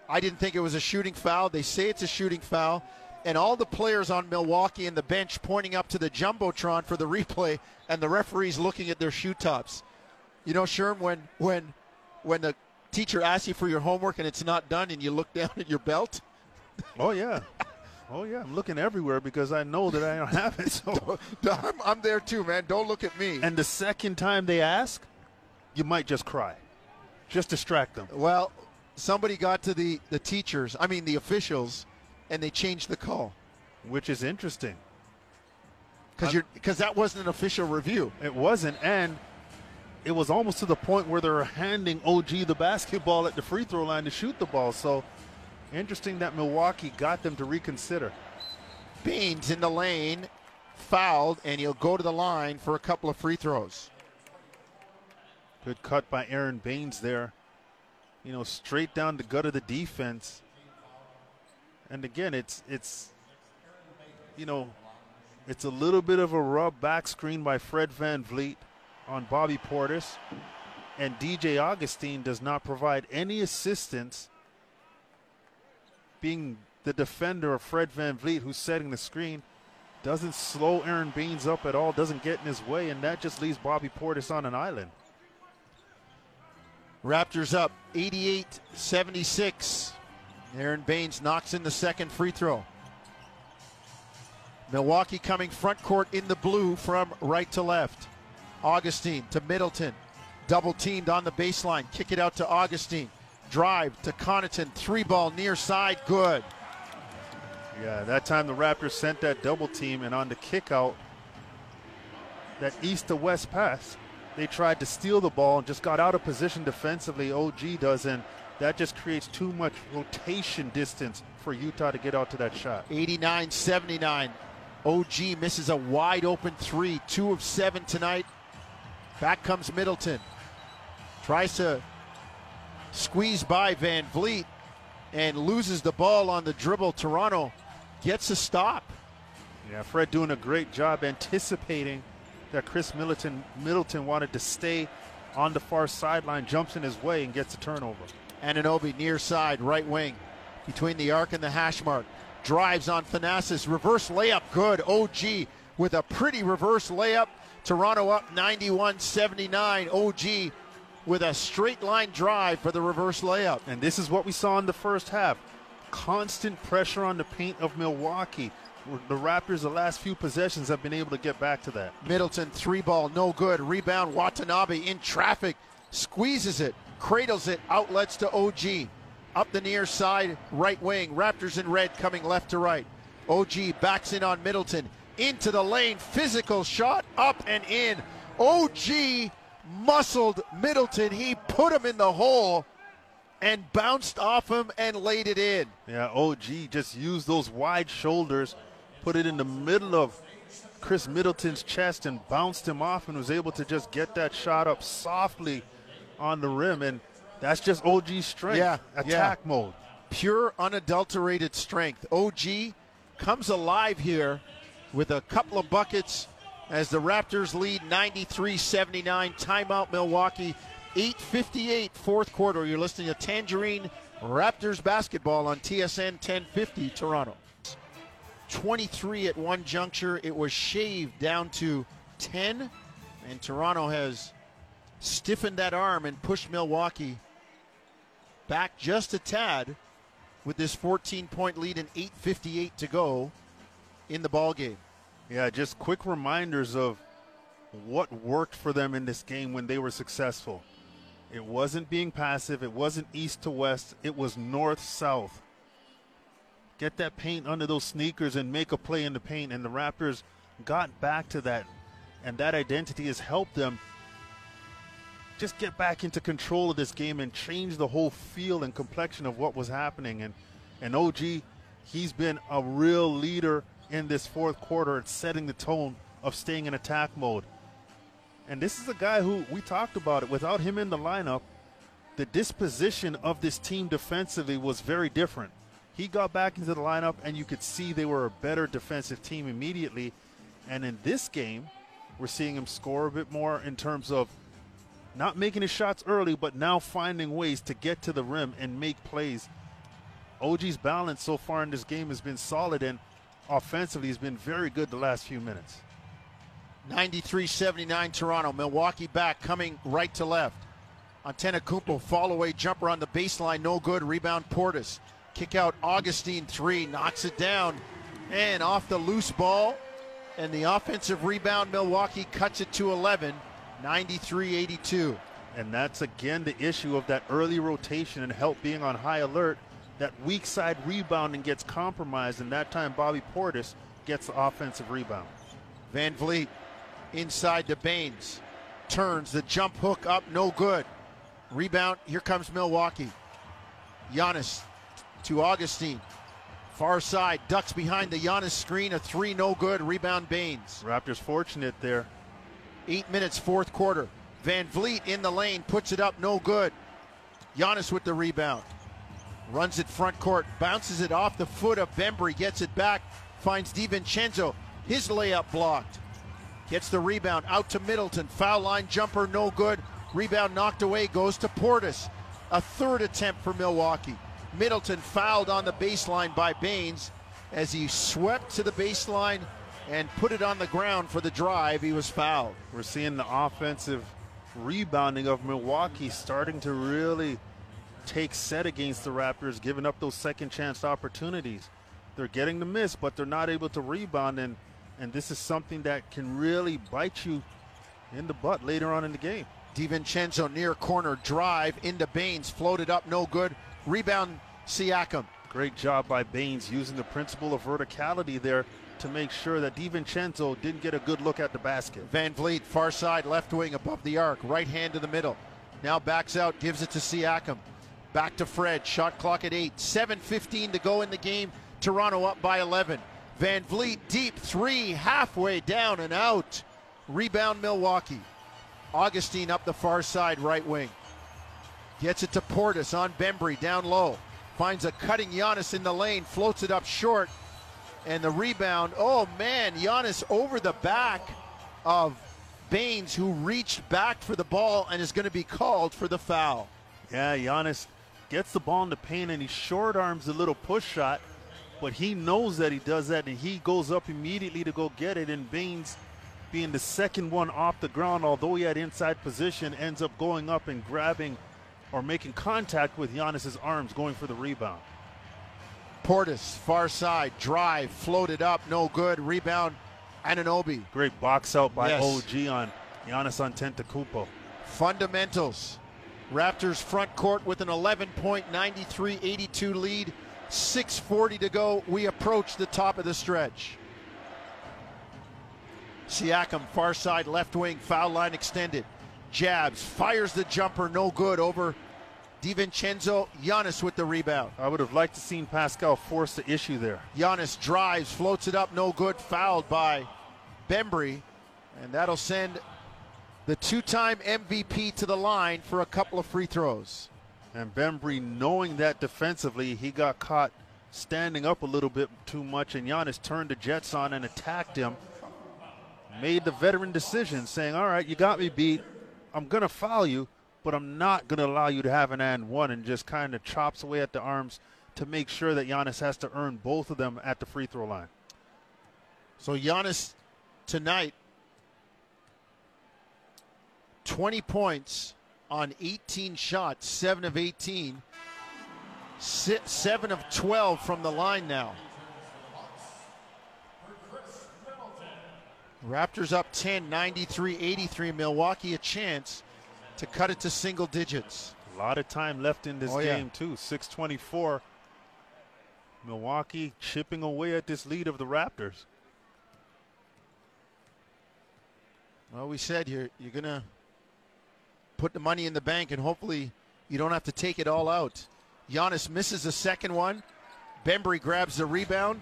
I didn't think it was a shooting foul. They say it's a shooting foul. And all the players on Milwaukee and the bench pointing up to the Jumbotron for the replay, and the referees looking at their shoe tops. You know, Sherm, when when when the teacher asks you for your homework and it's not done and you look down at your belt? Oh, yeah. Oh, yeah. I'm looking everywhere because I know that I don't have it. So I'm, I'm there too, man. Don't look at me. And the second time they ask, you might just cry. Just distract them. Well, somebody got to the, the teachers, I mean the officials, and they changed the call. Which is interesting. Because you're because that wasn't an official review. It wasn't, and it was almost to the point where they were handing O G the basketball at the free throw line to shoot the ball. So interesting that Milwaukee got them to reconsider. Baynes in the lane, fouled, and he'll go to the line for a couple of free throws. Good cut by Aron Baynes there. You know, straight down the gut of the defense. And again, it's, it's you know, it's a little bit of a rub back screen by Fred VanVleet on Bobby Portis. And D J Augustine does not provide any assistance, being the defender of Fred VanVleet, who's setting the screen, doesn't slow Aron Baynes up at all, doesn't get in his way, and that just leaves Bobby Portis on an island. Raptors up eighty-eight seventy-six. Aron Baynes knocks in the second free throw. Milwaukee coming front court in the blue from right to left. Augustine to Middleton. Double teamed on the baseline. Kick it out to Augustine. Drive to Connaughton. Three ball near side. Good. Yeah, that time the Raptors sent that double team, and on the kick out, that east to west pass, they tried to steal the ball and just got out of position defensively. O G does, and that just creates too much rotation distance for Utah to get out to that shot. eighty-nine seventy-nine. O G misses a wide open three. Two of seven tonight. Back comes Middleton. Tries to squeeze by VanVleet and loses the ball on the dribble. Toronto gets a stop. Yeah, Fred doing a great job anticipating that Khris Middleton, Middleton wanted to stay on the far sideline, jumps in his way and gets a turnover. Anunoby near side, right wing, between the arc and the hash mark. Drives on Thanasis, reverse layup, good. O G with a pretty reverse layup. Toronto up ninety-one seventy-nine. O G with a straight line drive for the reverse layup. And this is what we saw in the first half. Constant pressure on the paint of Milwaukee. The Raptors, the last few possessions, have been able to get back to that. Middleton, three ball, no good. Rebound, Watanabe in traffic. Squeezes it, cradles it, outlets to O G. Up the near side, right wing. Raptors in red coming left to right. O G backs in on Middleton. Into the lane, physical shot, up and in. O G muscled Middleton. He put him in the hole and bounced off him and laid it in. Yeah, O G just used those wide shoulders, put it in the middle of Khris Middleton's chest and bounced him off, and was able to just get that shot up softly on the rim. And that's just O G's strength. Yeah, attack yeah. mode. Pure, unadulterated strength. O G comes alive here with a couple of buckets as the Raptors lead ninety-three seventy-nine. Timeout Milwaukee. eight fifty-eight fourth quarter. You're listening to Tangerine Raptors basketball on T S N ten fifty Toronto. twenty-three at one juncture. It was shaved down to ten, and Toronto has stiffened that arm and pushed Milwaukee back just a tad with this fourteen-point lead and eight fifty-eight to go in the ball game. Yeah, just quick reminders of what worked for them in this game when they were successful. It wasn't being passive. It wasn't east to west. It was north-south. Get that paint under those sneakers and make a play in the paint, and the Raptors got back to that, and that identity has helped them just get back into control of this game and change the whole feel and complexion of what was happening. And, and O G, he's been a real leader in this fourth quarter and setting the tone of staying in attack mode. And this is a guy who, we talked about it, without him in the lineup, the disposition of this team defensively was very different. He got back into the lineup, and you could see they were a better defensive team immediately. And in this game, we're seeing him score a bit more in terms of not making his shots early, but now finding ways to get to the rim and make plays. O G's balance so far in this game has been solid, and offensively has been very good the last few minutes. ninety-three seventy-nine Toronto. Milwaukee back, coming right to left. Antetokounmpo, fall away jumper on the baseline, no good. Rebound Portis. Kick out Augustine, three, knocks it down and off the loose ball, and the offensive rebound. Milwaukee cuts it to eleven, ninety-three eighty-two. And that's again the issue of that early rotation and help being on high alert. That weak side rebounding gets compromised, and that time Bobby Portis gets the offensive rebound. VanVleet inside to Baynes, turns the jump hook up, no good. Rebound, here comes Milwaukee. Giannis to Augustine, far side, ducks behind the Giannis screen, a three, no good. Rebound Baynes. Raptors fortunate there. Eight minutes, fourth quarter. VanVleet in the lane, puts it up, no good. Giannis with the rebound, runs it front court, bounces it off the foot of Bembry, gets it back, finds DiVincenzo. His layup blocked. Gets the rebound out to Middleton. Foul line jumper, no good. Rebound knocked away, goes to Portis. A third attempt for Milwaukee. Middleton fouled on the baseline by Baynes as he swept to the baseline and put it on the ground for the drive. He was fouled. We're seeing the offensive rebounding of Milwaukee starting to really take set against the Raptors, giving up those second chance opportunities. They're getting the miss, but they're not able to rebound, and and this is something that can really bite you in the butt later on in the game. DiVincenzo near corner drive into Baynes, floated up, no good. Rebound Siakam. Great job by Baynes using the principle of verticality there to make sure that DiVincenzo didn't get a good look at the basket. VanVleet, far side, left wing, above the arc, right hand to the middle. Now backs out, gives it to Siakam. Back to Fred, shot clock at eight. seven fifteen to go in the game. Toronto up by eleven. VanVleet, deep three, halfway down and out. Rebound Milwaukee. Augustine up the far side, right wing. Gets it to Portis on Bembry, down low. Finds a cutting Giannis in the lane, floats it up short. And the rebound, oh man, Giannis over the back of Baynes, who reached back for the ball and is going to be called for the foul. Yeah, Giannis gets the ball in the paint and he short arms a little push shot, but he knows that he does that and he goes up immediately to go get it, and Baynes, being the second one off the ground, although he had inside position, ends up going up and grabbing or making contact with Giannis's arms, going for the rebound. Portis, far side, drive, floated up, no good. Rebound Anunoby. Great box out by yes. O G on Giannis Antetokounmpo. Fundamentals. Raptors front court with an eleven point nine three eighty-two lead. six forty to go. We approach the top of the stretch. Siakam, far side, left wing, foul line extended. Jabs, fires the jumper, no good, over DiVincenzo. Giannis with the rebound. I would have liked to seen Pascal force the issue there. Giannis drives, floats it up, no good, fouled by Bembry, and that'll send the two-time M V P to the line for a couple of free throws. And Bembry, knowing that defensively, he got caught standing up a little bit too much, and Giannis turned the Jets on and attacked him. Made the veteran decision, saying, all right, you got me beat. I'm going to foul you, but I'm not going to allow you to have an and one, and just kind of chops away at the arms to make sure that Giannis has to earn both of them at the free throw line. So Giannis tonight, twenty points on eighteen shots, seven of eighteen, seven of twelve from the line now. Raptors up ten, ninety-three eighty-three. Milwaukee a chance to cut it to single digits. A lot of time left in this oh, game, yeah. too. six twenty-four. Milwaukee chipping away at this lead of the Raptors. Well, we said you're, you're going to put the money in the bank, and hopefully you don't have to take it all out. Giannis misses the second one. Bembry grabs the rebound,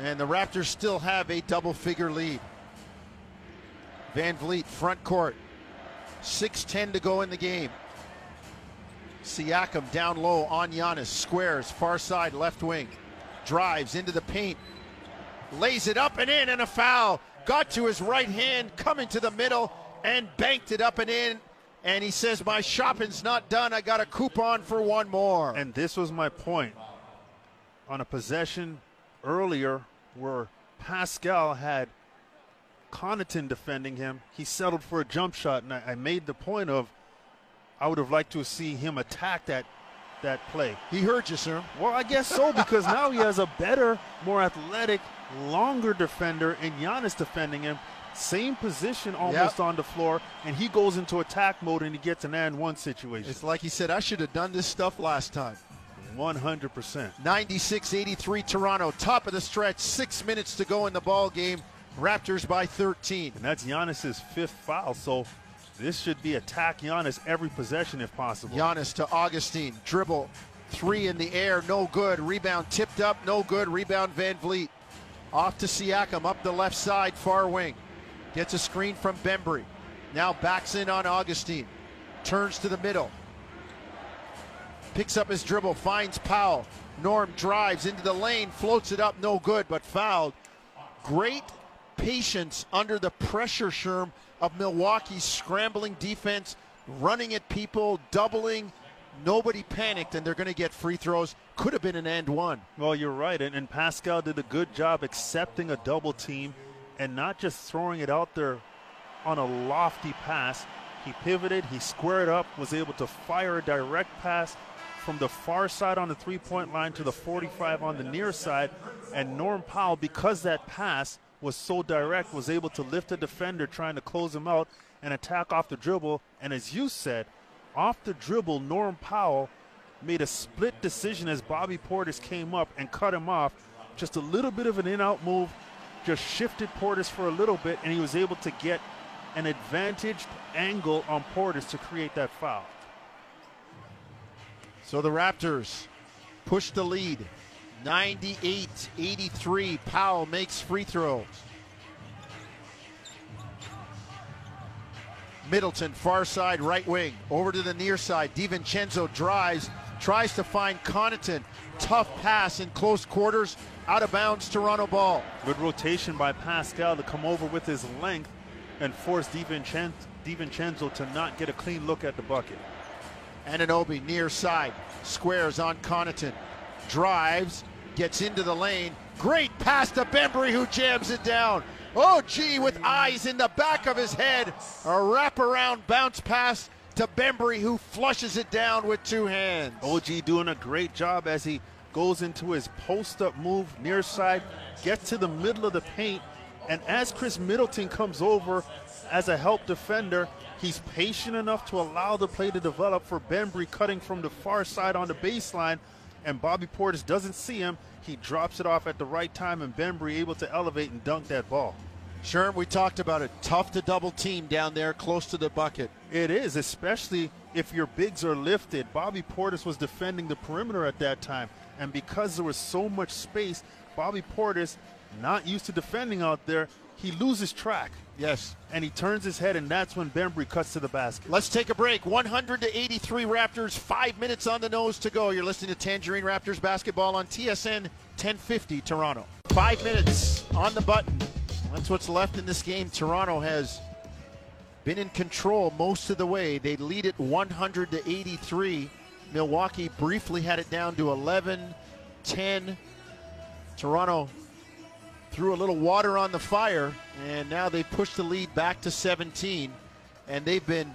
and the Raptors still have a double-figure lead. VanVleet, front court, six ten to go in the game. Siakam down low on Giannis, squares, far side, left wing, drives into the paint, lays it up and in, and a foul. Got to his right hand, coming to the middle, and banked it up and in, and he says, my shopping's not done, I got a coupon for one more. And this was my point. On a possession earlier where Pascal had Connaughton defending him, he settled for a jump shot, and I, I made the point of I would have liked to see him attack that that play. He heard you, sir. Well, I guess so, because now he has a better, more athletic, longer defender in Giannis defending him. Same position almost yep. on the floor, and he goes into attack mode, and he gets an and one situation. It's like he said, I should have done this stuff last time. one hundred percent. ninety-six eighty-three Toronto, top of the stretch, six minutes to go in the ball game. Raptors by thirteen. And that's Giannis's fifth foul, so this should be attack Giannis every possession if possible. Giannis to Augustine, dribble, three in the air, no good. Rebound tipped up, no good. Rebound VanVleet. Off to Siakam, up the left side, far wing. Gets a screen from Bembry. Now backs in on Augustine. Turns to the middle. Picks up his dribble, finds Powell. Norm drives into the lane, floats it up, no good, but fouled. Great patience under the pressure, Sherm, of Milwaukee's scrambling defense, running at people, doubling. Nobody panicked, and they're going to get free throws. Could have been an and one. Well, you're right, and, and Pascal did a good job accepting a double team and not just throwing it out there on a lofty pass. He pivoted, he squared up, was able to fire a direct pass, from the far side on the three-point line to the forty-five on the near side. And Norm Powell, because that pass was so direct, was able to lift a defender trying to close him out and attack off the dribble. And as you said, off the dribble, Norm Powell made a split decision as Bobby Portis came up and cut him off. Just a little bit of an in-out move, just shifted Portis for a little bit, and he was able to get an advantaged angle on Portis to create that foul. So the Raptors push the lead, ninety-eight eighty-three. Powell makes free throw. Middleton, far side, right wing, over to the near side. DiVincenzo drives, tries to find Connaughton. Tough pass in close quarters, out of bounds, Toronto ball. Good rotation by Pascal to come over with his length and force DiVincenzo, DiVincenzo to not get a clean look at the bucket. Anunoby near side, squares on Connaughton, drives, gets into the lane. Great pass to Bembry, who jams it down. Oh, gee, with eyes in the back of his head. A wraparound bounce pass to Bembry, who flushes it down with two hands. O G doing a great job as he goes into his post-up move, near side, gets to the middle of the paint, and as Khris Middleton comes over as a help defender, he's patient enough to allow the play to develop for Bembry, cutting from the far side on the baseline, and Bobby Portis doesn't see him. He drops it off at the right time, and Bembry able to elevate and dunk that ball. Sherm, we talked about it. Tough to double team down there close to the bucket. It is, especially if your bigs are lifted. Bobby Portis was defending the perimeter at that time, and because there was so much space, Bobby Portis, not used to defending out there, he loses track. Yes. And he turns his head, and that's when Bembry cuts to the basket. Let's take a break. one hundred to eighty-three Raptors, five minutes on the nose to go. You're listening to Tangerine Raptors basketball on T S N ten fifty Toronto. Five minutes on the button. That's what's left in this game. Toronto has been in control most of the way. They lead it one hundred to eighty-three. Milwaukee briefly had it down to eleven ten. Toronto threw a little water on the fire, and now they push the lead back to seventeen, and they've been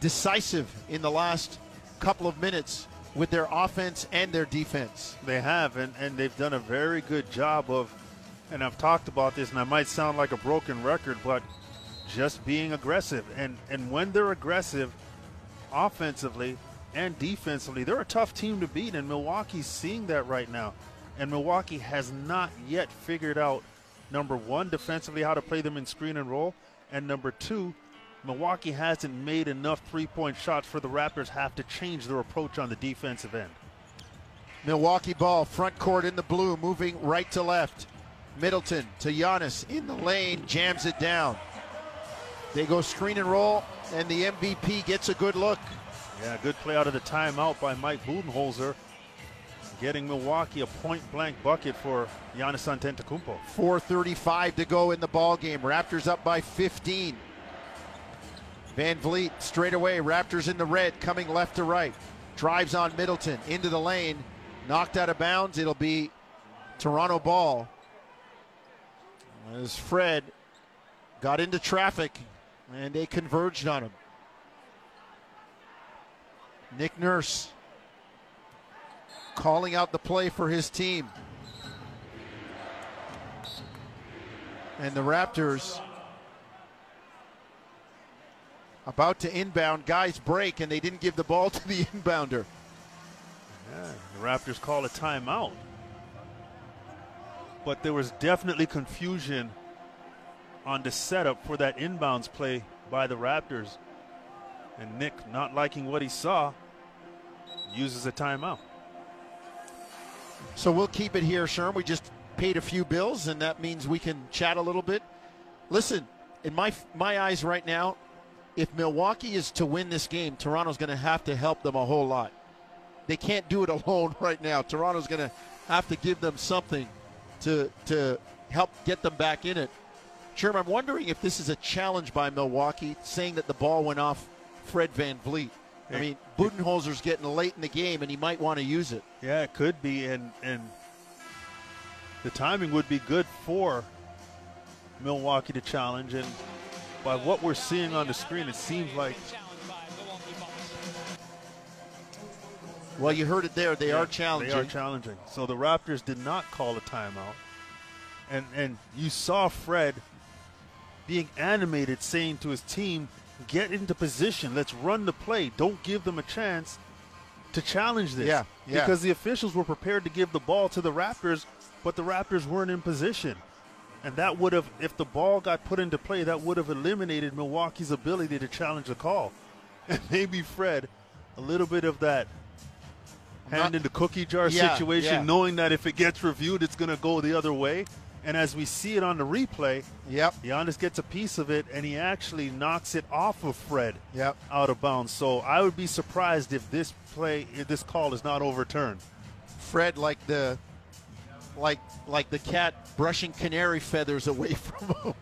decisive in the last couple of minutes with their offense and their defense. They have, and, and they've done a very good job of, and I've talked about this, and I might sound like a broken record, but just being aggressive. And, and when they're aggressive offensively and defensively, they're a tough team to beat, and Milwaukee's seeing that right now. And Milwaukee has not yet figured out, number one, defensively how to play them in screen and roll, and number two, Milwaukee hasn't made enough three-point shots for the Raptors have to change their approach on the defensive end. Milwaukee ball, front court in the blue, moving right to left. Middleton to Giannis in the lane, jams it down. They go screen and roll, and the M V P gets a good look. Yeah, good play out of the timeout by Mike Budenholzer, getting Milwaukee a point-blank bucket for Giannis Antetokounmpo. four thirty-five to go in the ballgame. Raptors up by fifteen. VanVleet straight away. Raptors in the red, coming left to right. Drives on Middleton into the lane. Knocked out of bounds. It'll be Toronto ball. As Fred got into traffic, and they converged on him. Nick Nurse calling out the play for his team. And the Raptors about to inbound. Guys break, and they didn't give the ball to the inbounder. Yeah, the Raptors call a timeout. But there was definitely confusion on the setup for that inbounds play by the Raptors. And Nick, not liking what he saw, uses a timeout. So we'll keep it here, Sherm. We just paid a few bills, and that means we can chat a little bit. Listen, in my my eyes right now, if Milwaukee is to win this game, Toronto's going to have to help them a whole lot. They can't do it alone right now. Toronto's going to have to give them something to, to help get them back in it. Sherm, I'm wondering if this is a challenge by Milwaukee, saying that the ball went off Fred VanVleet. I mean, Budenholzer's getting late in the game, and he might want to use it. Yeah, it could be, and and the timing would be good for Milwaukee to challenge. And by what we're seeing on the screen, it seems like Well, you heard it there. They yeah, are challenging. They are challenging. So the Raptors did not call a timeout. And, and you saw Fred being animated, saying to his team, get into position. Let's run the play. Don't give them a chance to challenge this. Yeah, yeah. Because the officials were prepared to give the ball to the Raptors, but the Raptors weren't in position. And that would have, if the ball got put into play, that would have eliminated Milwaukee's ability to challenge the call. And maybe Fred, a little bit of that hand in the cookie jar yeah, situation, yeah. knowing that if it gets reviewed, it's going to go the other way. And as we see it on the replay, yep. Giannis gets a piece of it, and he actually knocks it off of Fred yep. out of bounds. So I would be surprised if this play, if this call is not overturned. Fred, like the, like like the cat brushing canary feathers away from him.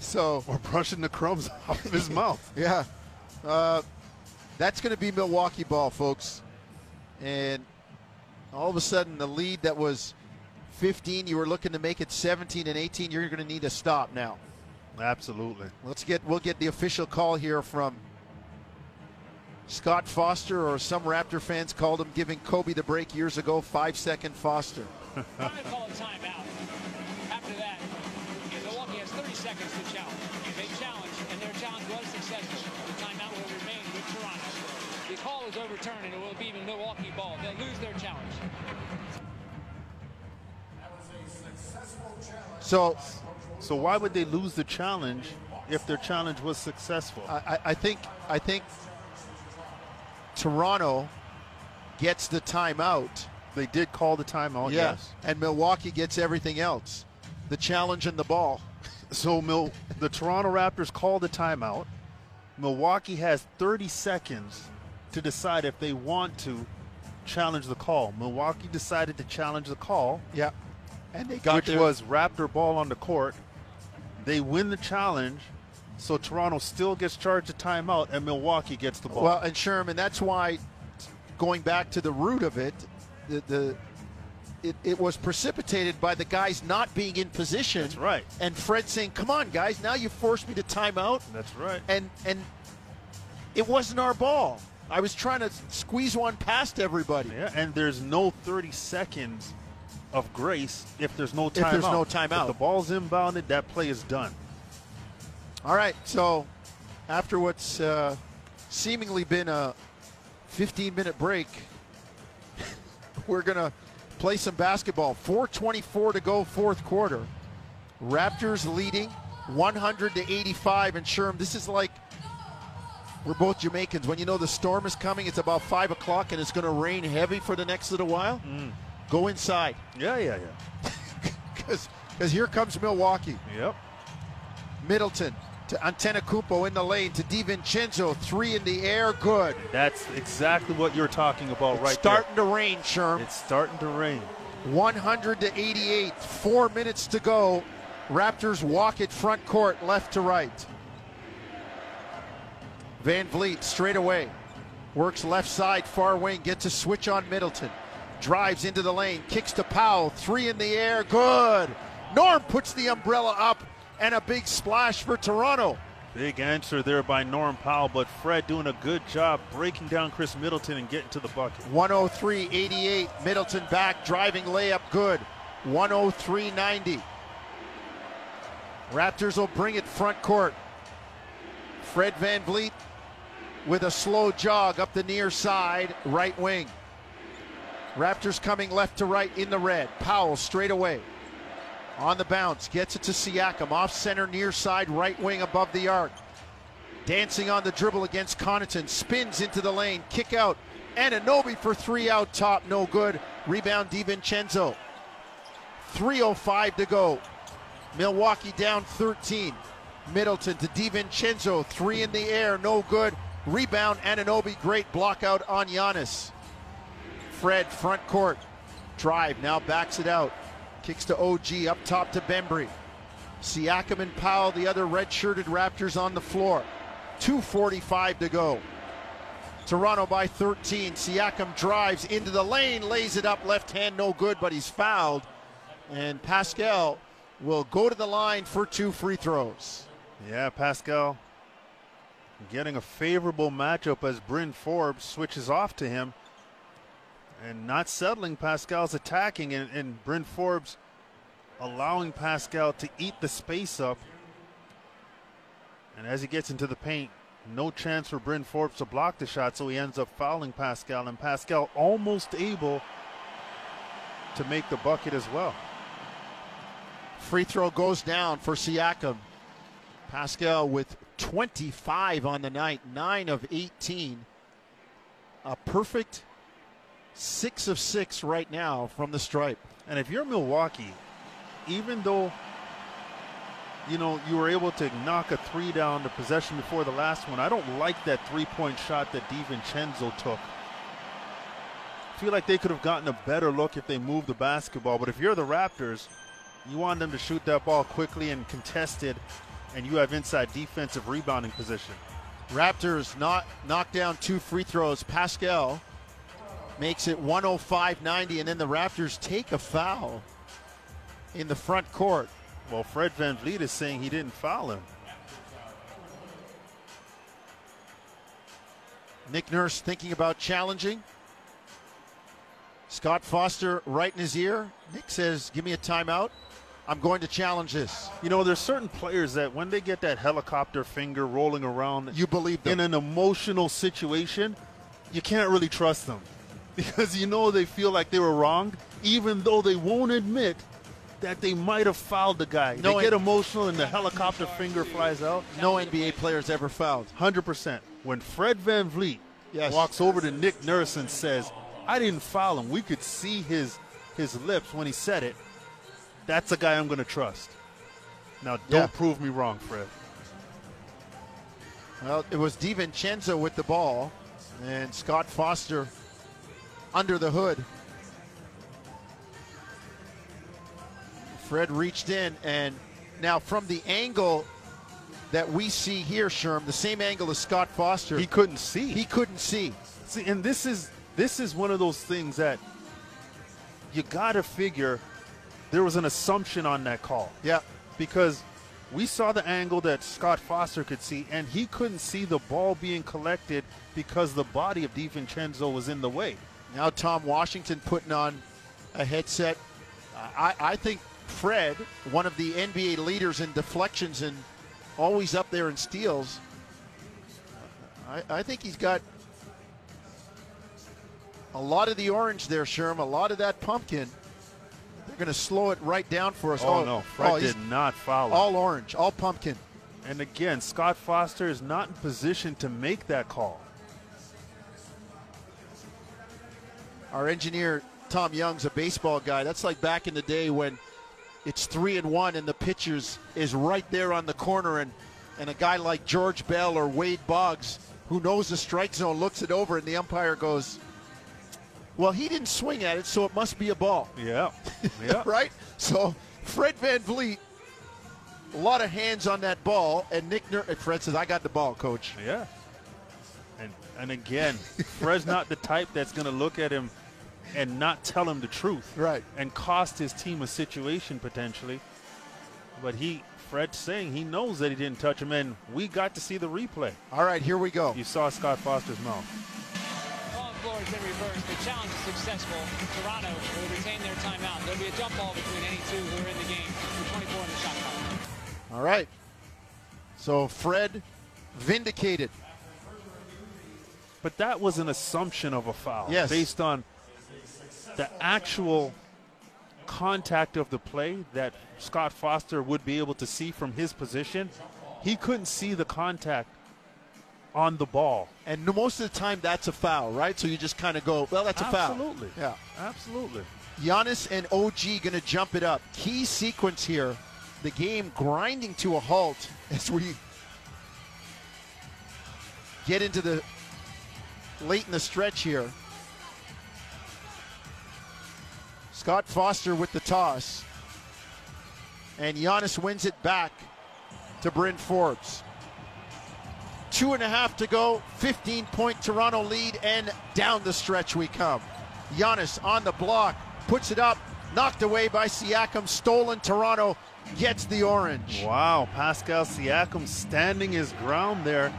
So or brushing the crumbs off of his mouth. Yeah, uh, that's going to be Milwaukee ball, folks. And all of a sudden, the lead that was fifteen, you were looking to make it seventeen and eighteen. You're going to need a stop now. Absolutely. Let's get we'll get the official call here from Scott Foster, or some Raptor fans called him giving Kobe the break years ago, five-second Foster. I'm going to call a timeout. After that, Milwaukee has thirty seconds to challenge. They challenged, and their challenge was successful. The timeout will remain with Toronto. The call is overturned, and it will be the Milwaukee ball. They lose their challenge. So, so why would they lose the challenge if their challenge was successful? I, I think I think Toronto gets the timeout. They did call the timeout. Yeah. Yes. And Milwaukee gets everything else, the challenge and the ball. So Mil the Toronto Raptors call the timeout. Milwaukee has thirty seconds to decide if they want to challenge the call. Milwaukee decided to challenge the call. Yeah. And they got which their was Raptor ball on the court. They win the challenge, so Toronto still gets charged a timeout, and Milwaukee gets the ball. Well, and Sherman, that's why, going back to the root of it, the, the it, it was precipitated by the guys not being in position. That's right. And Fred saying, "Come on, guys, now you forced me to timeout." That's right. And and it wasn't our ball. I was trying to squeeze one past everybody. Yeah. And there's no thirty seconds of grace if there's no timeout. If there's no timeout. If the ball's inbounded, that play is done. All right, so after what's uh, seemingly been a fifteen-minute break, we're going to play some basketball. four twenty-four to go, fourth quarter. Raptors leading one hundred to eighty-five. And Sherm, this is like, we're both Jamaicans. When you know the storm is coming, it's about five o'clock, and it's going to rain heavy for the next little while. Mm. Go inside. Yeah, yeah, yeah. Because here comes Milwaukee. Yep. Middleton to Antetokounmpo in the lane to DiVincenzo. Three in the air. Good. That's exactly what you're talking about it's right starting there. starting to rain, Sherm. It's starting to rain. one hundred to eighty-eight. Four minutes to go. Raptors walk it front court left to right. VanVleet straight away. Works left side, far wing. Gets a switch on Middleton. Drives into the lane, kicks to Powell, three in the air, good. Norm puts the umbrella up, and a big splash for Toronto. Big answer there by Norm Powell, but Fred doing a good job breaking down Khris Middleton and getting to the bucket. one oh three eighty-eight, Middleton back, driving layup, good. one oh three ninety. Raptors will bring it front court. Fred VanVleet with a slow jog up the near side, right wing. Raptors coming left to right in the red. Powell straight away. On the bounce. Gets it to Siakam. Off center, near side, right wing above the arc. Dancing on the dribble against Connaughton. Spins into the lane. Kick out. Anunoby for three out top. No good. Rebound DiVincenzo. three oh five to go. Milwaukee down thirteen. Middleton to DiVincenzo. Three in the air. No good. Rebound Anunoby. Great block out on Giannis. Fred, front court, drive, now backs it out. Kicks to O G, up top to Bembry. Siakam and Powell, the other red-shirted Raptors on the floor. two forty-five to go. Toronto by thirteen. Siakam drives into the lane, lays it up, left hand, no good, but he's fouled. And Pascal will go to the line for two free throws. Yeah, Pascal getting a favorable matchup as Bryn Forbes switches off to him. and not settling. Pascal's attacking, and, and Bryn Forbes allowing Pascal to eat the space up. And as he gets into the paint, no chance for Bryn Forbes to block the shot, so he ends up fouling Pascal, and Pascal almost able to make the bucket as well. Free throw goes down for Siakam. Pascal with twenty-five on the night, nine of eighteen. A perfect six of six right now from the stripe. And if you're Milwaukee, even though, you know, you were able to knock a three down the possession before the last one, I don't like that three-point shot that DiVincenzo took. I feel like they could have gotten a better look if they moved the basketball, but if you're the Raptors, you want them to shoot that ball quickly and contested, and you have inside defensive rebounding position. Raptors not knock down two free throws. Pascal makes it one oh five ninety, and then the Raptors take a foul in the front court. Well, Fred VanVleet is saying he didn't foul him. Nick Nurse thinking about challenging. Scott Foster right in his ear. Nick says, give me a timeout. I'm going to challenge this. You know, there's certain players that when they get that helicopter finger rolling around, you believe them. In an emotional situation, you can't really trust them because you know they feel like they were wronged, even though they won't admit that they might have fouled the guy. No, they get emotional and the helicopter finger flies out. No N B A players ever fouled. one hundred percent. When Fred VanVleet yes. walks over to Nick Nurse and says, I didn't foul him, we could see his his lips when he said it, that's a guy I'm going to trust. Now, don't yeah. prove me wrong, Fred. Well, it was DiVincenzo with the ball, and Scott Foster under the hood. Fred reached in, and now from the angle that we see here, Sherm, the same angle as Scott Foster. He couldn't see. He couldn't see. See, and this is, this is one of those things that you got to figure there was an assumption on that call. Yeah. Because we saw the angle that Scott Foster could see, and he couldn't see the ball being collected because the body of DiVincenzo was in the way. Now Tom Washington putting on a headset. I, I think Fred, one of the N B A leaders in deflections and always up there in steals, I, I think he's got a lot of the orange there, Sherm, a lot of that pumpkin. They're going to slow it right down for us. Oh, oh no, Fred oh, did not foul. All orange, all pumpkin. And again, Scott Foster is not in position to make that call. Our engineer, Tom Young's a baseball guy. That's like back in the day when it's three and one and the pitchers is right there on the corner, and, and a guy like George Bell or Wade Boggs, who knows the strike zone, looks it over, and the umpire goes, well, he didn't swing at it, so it must be a ball. Yeah, yeah. Right? So Fred VanVleet, a lot of hands on that ball, and Nick Ner- Fred says, I got the ball, coach. Yeah. And, and again, Fred's not the type that's going to look at him and not tell him the truth, right, and cost his team a situation potentially. But he, Fred's saying he knows that he didn't touch him, and we got to see the replay. All right, here we go. You saw Scott Foster's mouth. Ball floor is in reverse. The challenge is successful. Toronto will retain their timeout. There'll be a jump ball between any two who are in the game. The twenty-four on the shot clock. All right. So Fred vindicated. But that was an assumption of a foul. Yes. Based on the actual contact of the play that Scott Foster would be able to see from his position, he couldn't see the contact on the ball. And most of the time, that's a foul, right? So you just kind of go, well, that's a foul. Absolutely. Yeah. Absolutely. Giannis and O G going to jump it up. Key sequence here. The game grinding to a halt as we get into the late in the stretch here. Scott Foster with the toss, and Giannis wins it back to Bryn Forbes. Two and a half to go, fifteen-point Toronto lead, and down the stretch we come. Giannis on the block, puts it up, knocked away by Siakam, stolen. Toronto gets the orange. Wow, Pascal Siakam standing his ground there,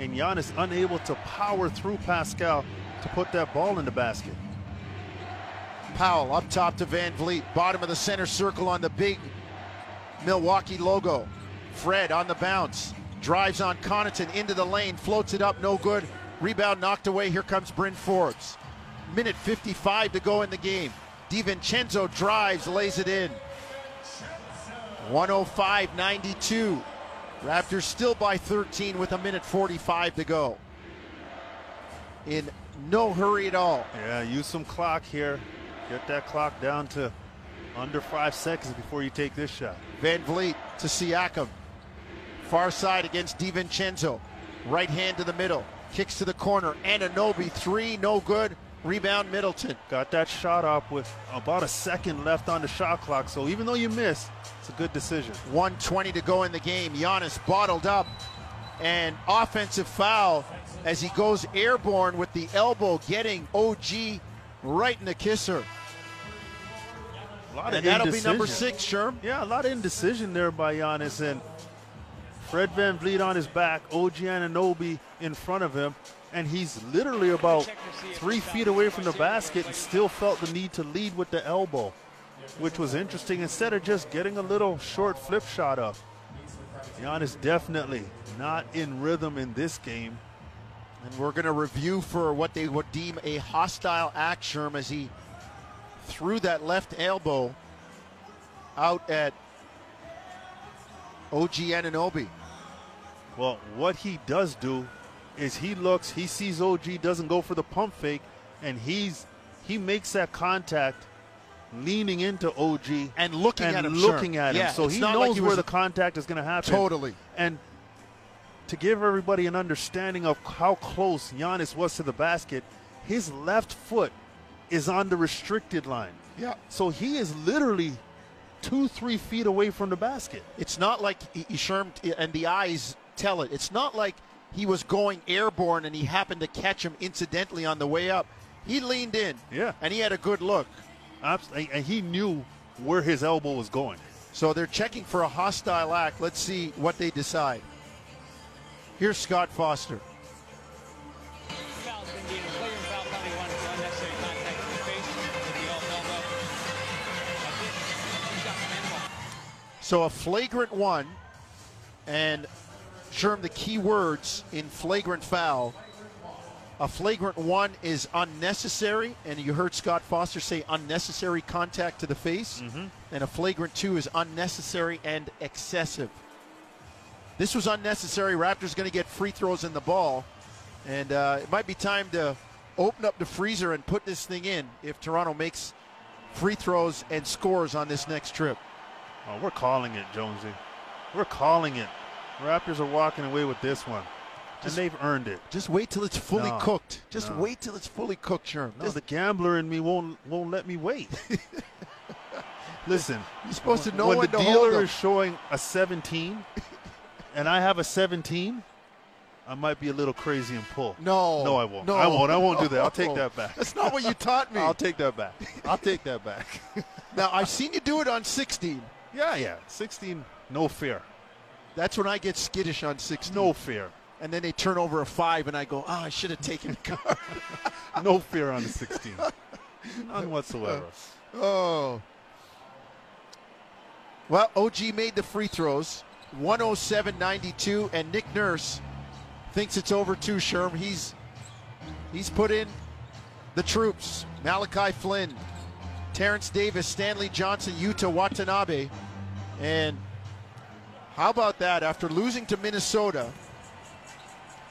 and Giannis unable to power through Pascal to put that ball in the basket. Powell up top to VanVleet. Bottom of the center circle on the big Milwaukee logo. Fred on the bounce. Drives on Connaughton into the lane. Floats it up. No good. Rebound knocked away. Here comes Bryn Forbes. Minute fifty-five to go in the game. DiVincenzo drives. Lays it in. one oh five ninety-two. Raptors still by thirteen with a minute forty-five to go. In no hurry at all. Yeah, use some clock here. Get that clock down to under five seconds before you take this shot. VanVleet to Siakam. Far side against DiVincenzo. Right hand to the middle. Kicks to the corner. Anunoby, three, no good. Rebound, Middleton. Got that shot off with about a second left on the shot clock. So even though you miss, it's a good decision. one twenty to go in the game. Giannis bottled up. And offensive foul as he goes airborne with the elbow, getting O G right in the kisser. A lot and of that'll indecision. Be number six, Sherm. Yeah, a lot of indecision there by Giannis. And Fred VanVleet on his back, O G Anunoby in front of him. And he's literally about three feet away from the basket and still felt the need to lead with the elbow, which was interesting. Instead of just getting a little short flip shot up, Giannis definitely not in rhythm in this game. And we're going to review for what they would deem a hostile act, Sherm, as he threw that left elbow out at O G Anunoby. Well, what he does do is he looks, he sees O G doesn't go for the pump fake, and he's he makes that contact leaning into O G and looking and at him. Looking sure. at yeah, him. So he knows like he where the contact is going to happen. Totally. And to give everybody an understanding of how close Giannis was to the basket, his left foot is on the restricted line. Yeah. So he is literally two, three feet away from the basket. It's not like Sherm, and the eyes tell it. It's not like he was going airborne and he happened to catch him incidentally on the way up. He leaned in. Yeah. And he had a good look. And he knew where his elbow was going. So they're checking for a hostile act. Let's see what they decide. Here's Scott Foster. So a flagrant one, and Sherm, the key words in flagrant foul. A flagrant one is unnecessary, and you heard Scott Foster say unnecessary contact to the face. Mm-hmm. And a flagrant two is unnecessary and excessive. This was unnecessary. Raptors going to get free throws in the ball, and uh, it might be time to open up the freezer and put this thing in if Toronto makes free throws and scores on this next trip. Oh, we're calling it, Jonesy. We're calling it. Raptors are walking away with this one. Just, and they've earned it. Just wait till it's fully no, cooked. Just no. wait till it's fully cooked, Sherm. No, the gambler in me won't won't let me wait. Listen, you're supposed to know when, when the dealer is showing a seventeen, and I have a seventeen. I might be a little crazy and pull. No, no, I won't. No, I won't. I won't no, do that. I'll take that back. That's not what you taught me. I'll take that back. I'll take that back. Now I've seen you do it on sixteen. Yeah, yeah, sixteen, no fear. That's when I get skittish on sixteen. No fear. And then they turn over a five, and I go, ah, oh, I should have taken the card. No fear on the sixteen. None whatsoever. Oh. Well, O G made the free throws, one oh seven ninety-two, and Nick Nurse thinks it's over too, Sherm. He's, he's put in the troops. Malachi Flynn, Terrence Davis, Stanley Johnson, Yuta Watanabe, and how about that? After losing to Minnesota,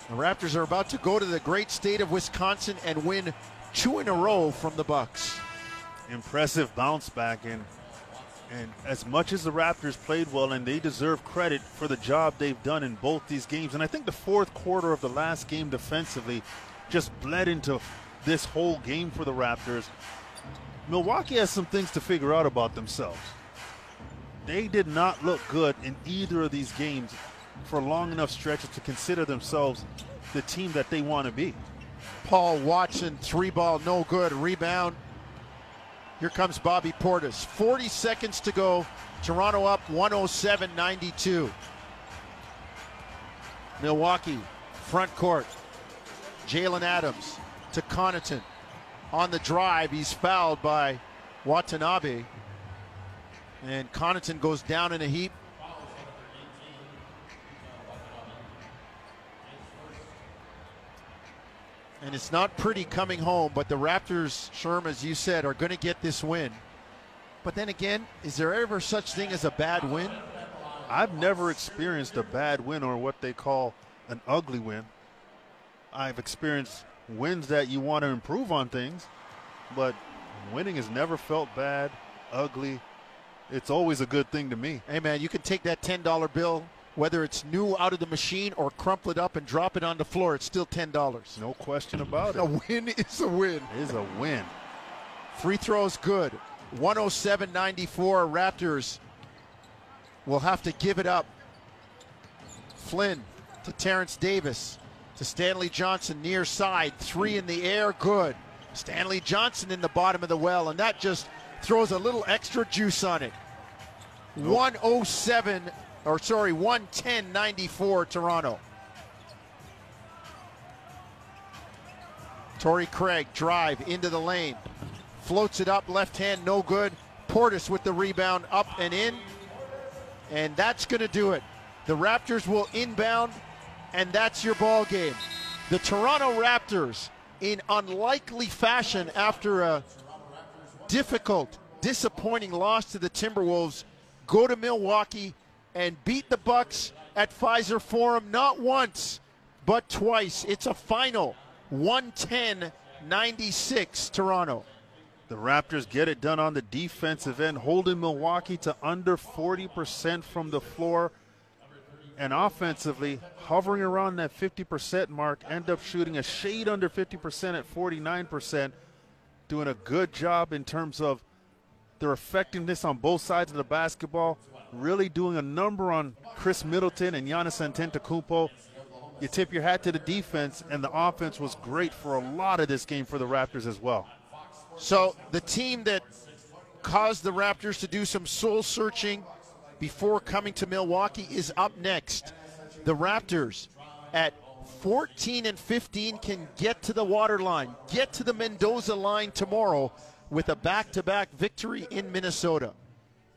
the Raptors are about to go to the great state of Wisconsin and win two in a row from the Bucks. Impressive bounce back, and and as much as the Raptors played well, and they deserve credit for the job they've done in both these games, and I think the fourth quarter of the last game defensively just bled into this whole game for the Raptors. Milwaukee has some things to figure out about themselves. They did not look good in either of these games for long enough stretches to consider themselves the team that they want to be. Paul Watson, three ball, no good, rebound. Here comes Bobby Portis. forty seconds to go. Toronto up one oh seven ninety-two. Milwaukee, front court. Jalen Adams to Connaughton. On the drive, he's fouled by Watanabe. And Connaughton goes down in a heap. And it's not pretty coming home, but the Raptors, Sherm, as you said, are going to get this win. But then again, is there ever such thing as a bad win? I've never experienced a bad win or what they call an ugly win. I've experienced wins that you want to improve on things, but winning has never felt bad, ugly. It's always a good thing to me. Hey, man, you can take that ten dollar bill, whether it's new out of the machine or crumple it up and drop it on the floor, it's still ten dollars. No question about it. A win is a win. It is a win. Free throws good. one oh seven ninety-four. Raptors will have to give it up. Flynn to Terrence Davis to Stanley Johnson near side. Three in the air. Good. Stanley Johnson in the bottom of the well, and that just throws a little extra juice on it. Nope. one oh seven, or sorry, one ten ninety-four Toronto. Torrey Craig drive into the lane. Floats it up, left hand, no good. Portis with the rebound, up and in. And that's gonna do it. The Raptors will inbound, and that's your ball game. The Toronto Raptors, in unlikely fashion after a difficult, disappointing loss to the Timberwolves, go to Milwaukee and beat the Bucks at Pfizer Forum, not once, but twice. It's a final, one ten ninety-six Toronto. The Raptors get it done on the defensive end, holding Milwaukee to under forty percent from the floor, and offensively, hovering around that fifty percent mark, end up shooting a shade under fifty percent at forty-nine percent. Doing a good job in terms of their effectiveness on both sides of the basketball, really doing a number on Khris Middleton and Giannis Antetokounmpo. You tip your hat to the defense, and the offense was great for a lot of this game for the Raptors as well. So the team that caused the Raptors to do some soul-searching before coming to Milwaukee is up next. The Raptors at fourteen and fifteen can get to the water line, get to the Mendoza line tomorrow with a back-to-back victory in Minnesota.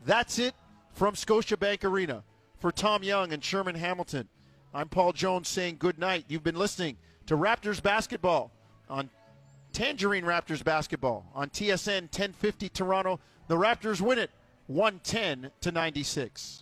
That's it from Scotiabank Arena. For Tom Young and Sherman Hamilton, I'm Paul Jones saying good night. You've been listening to Raptors basketball on Tangerine Raptors basketball on T S N ten fifty Toronto. The Raptors win it, one ten to ninety-six.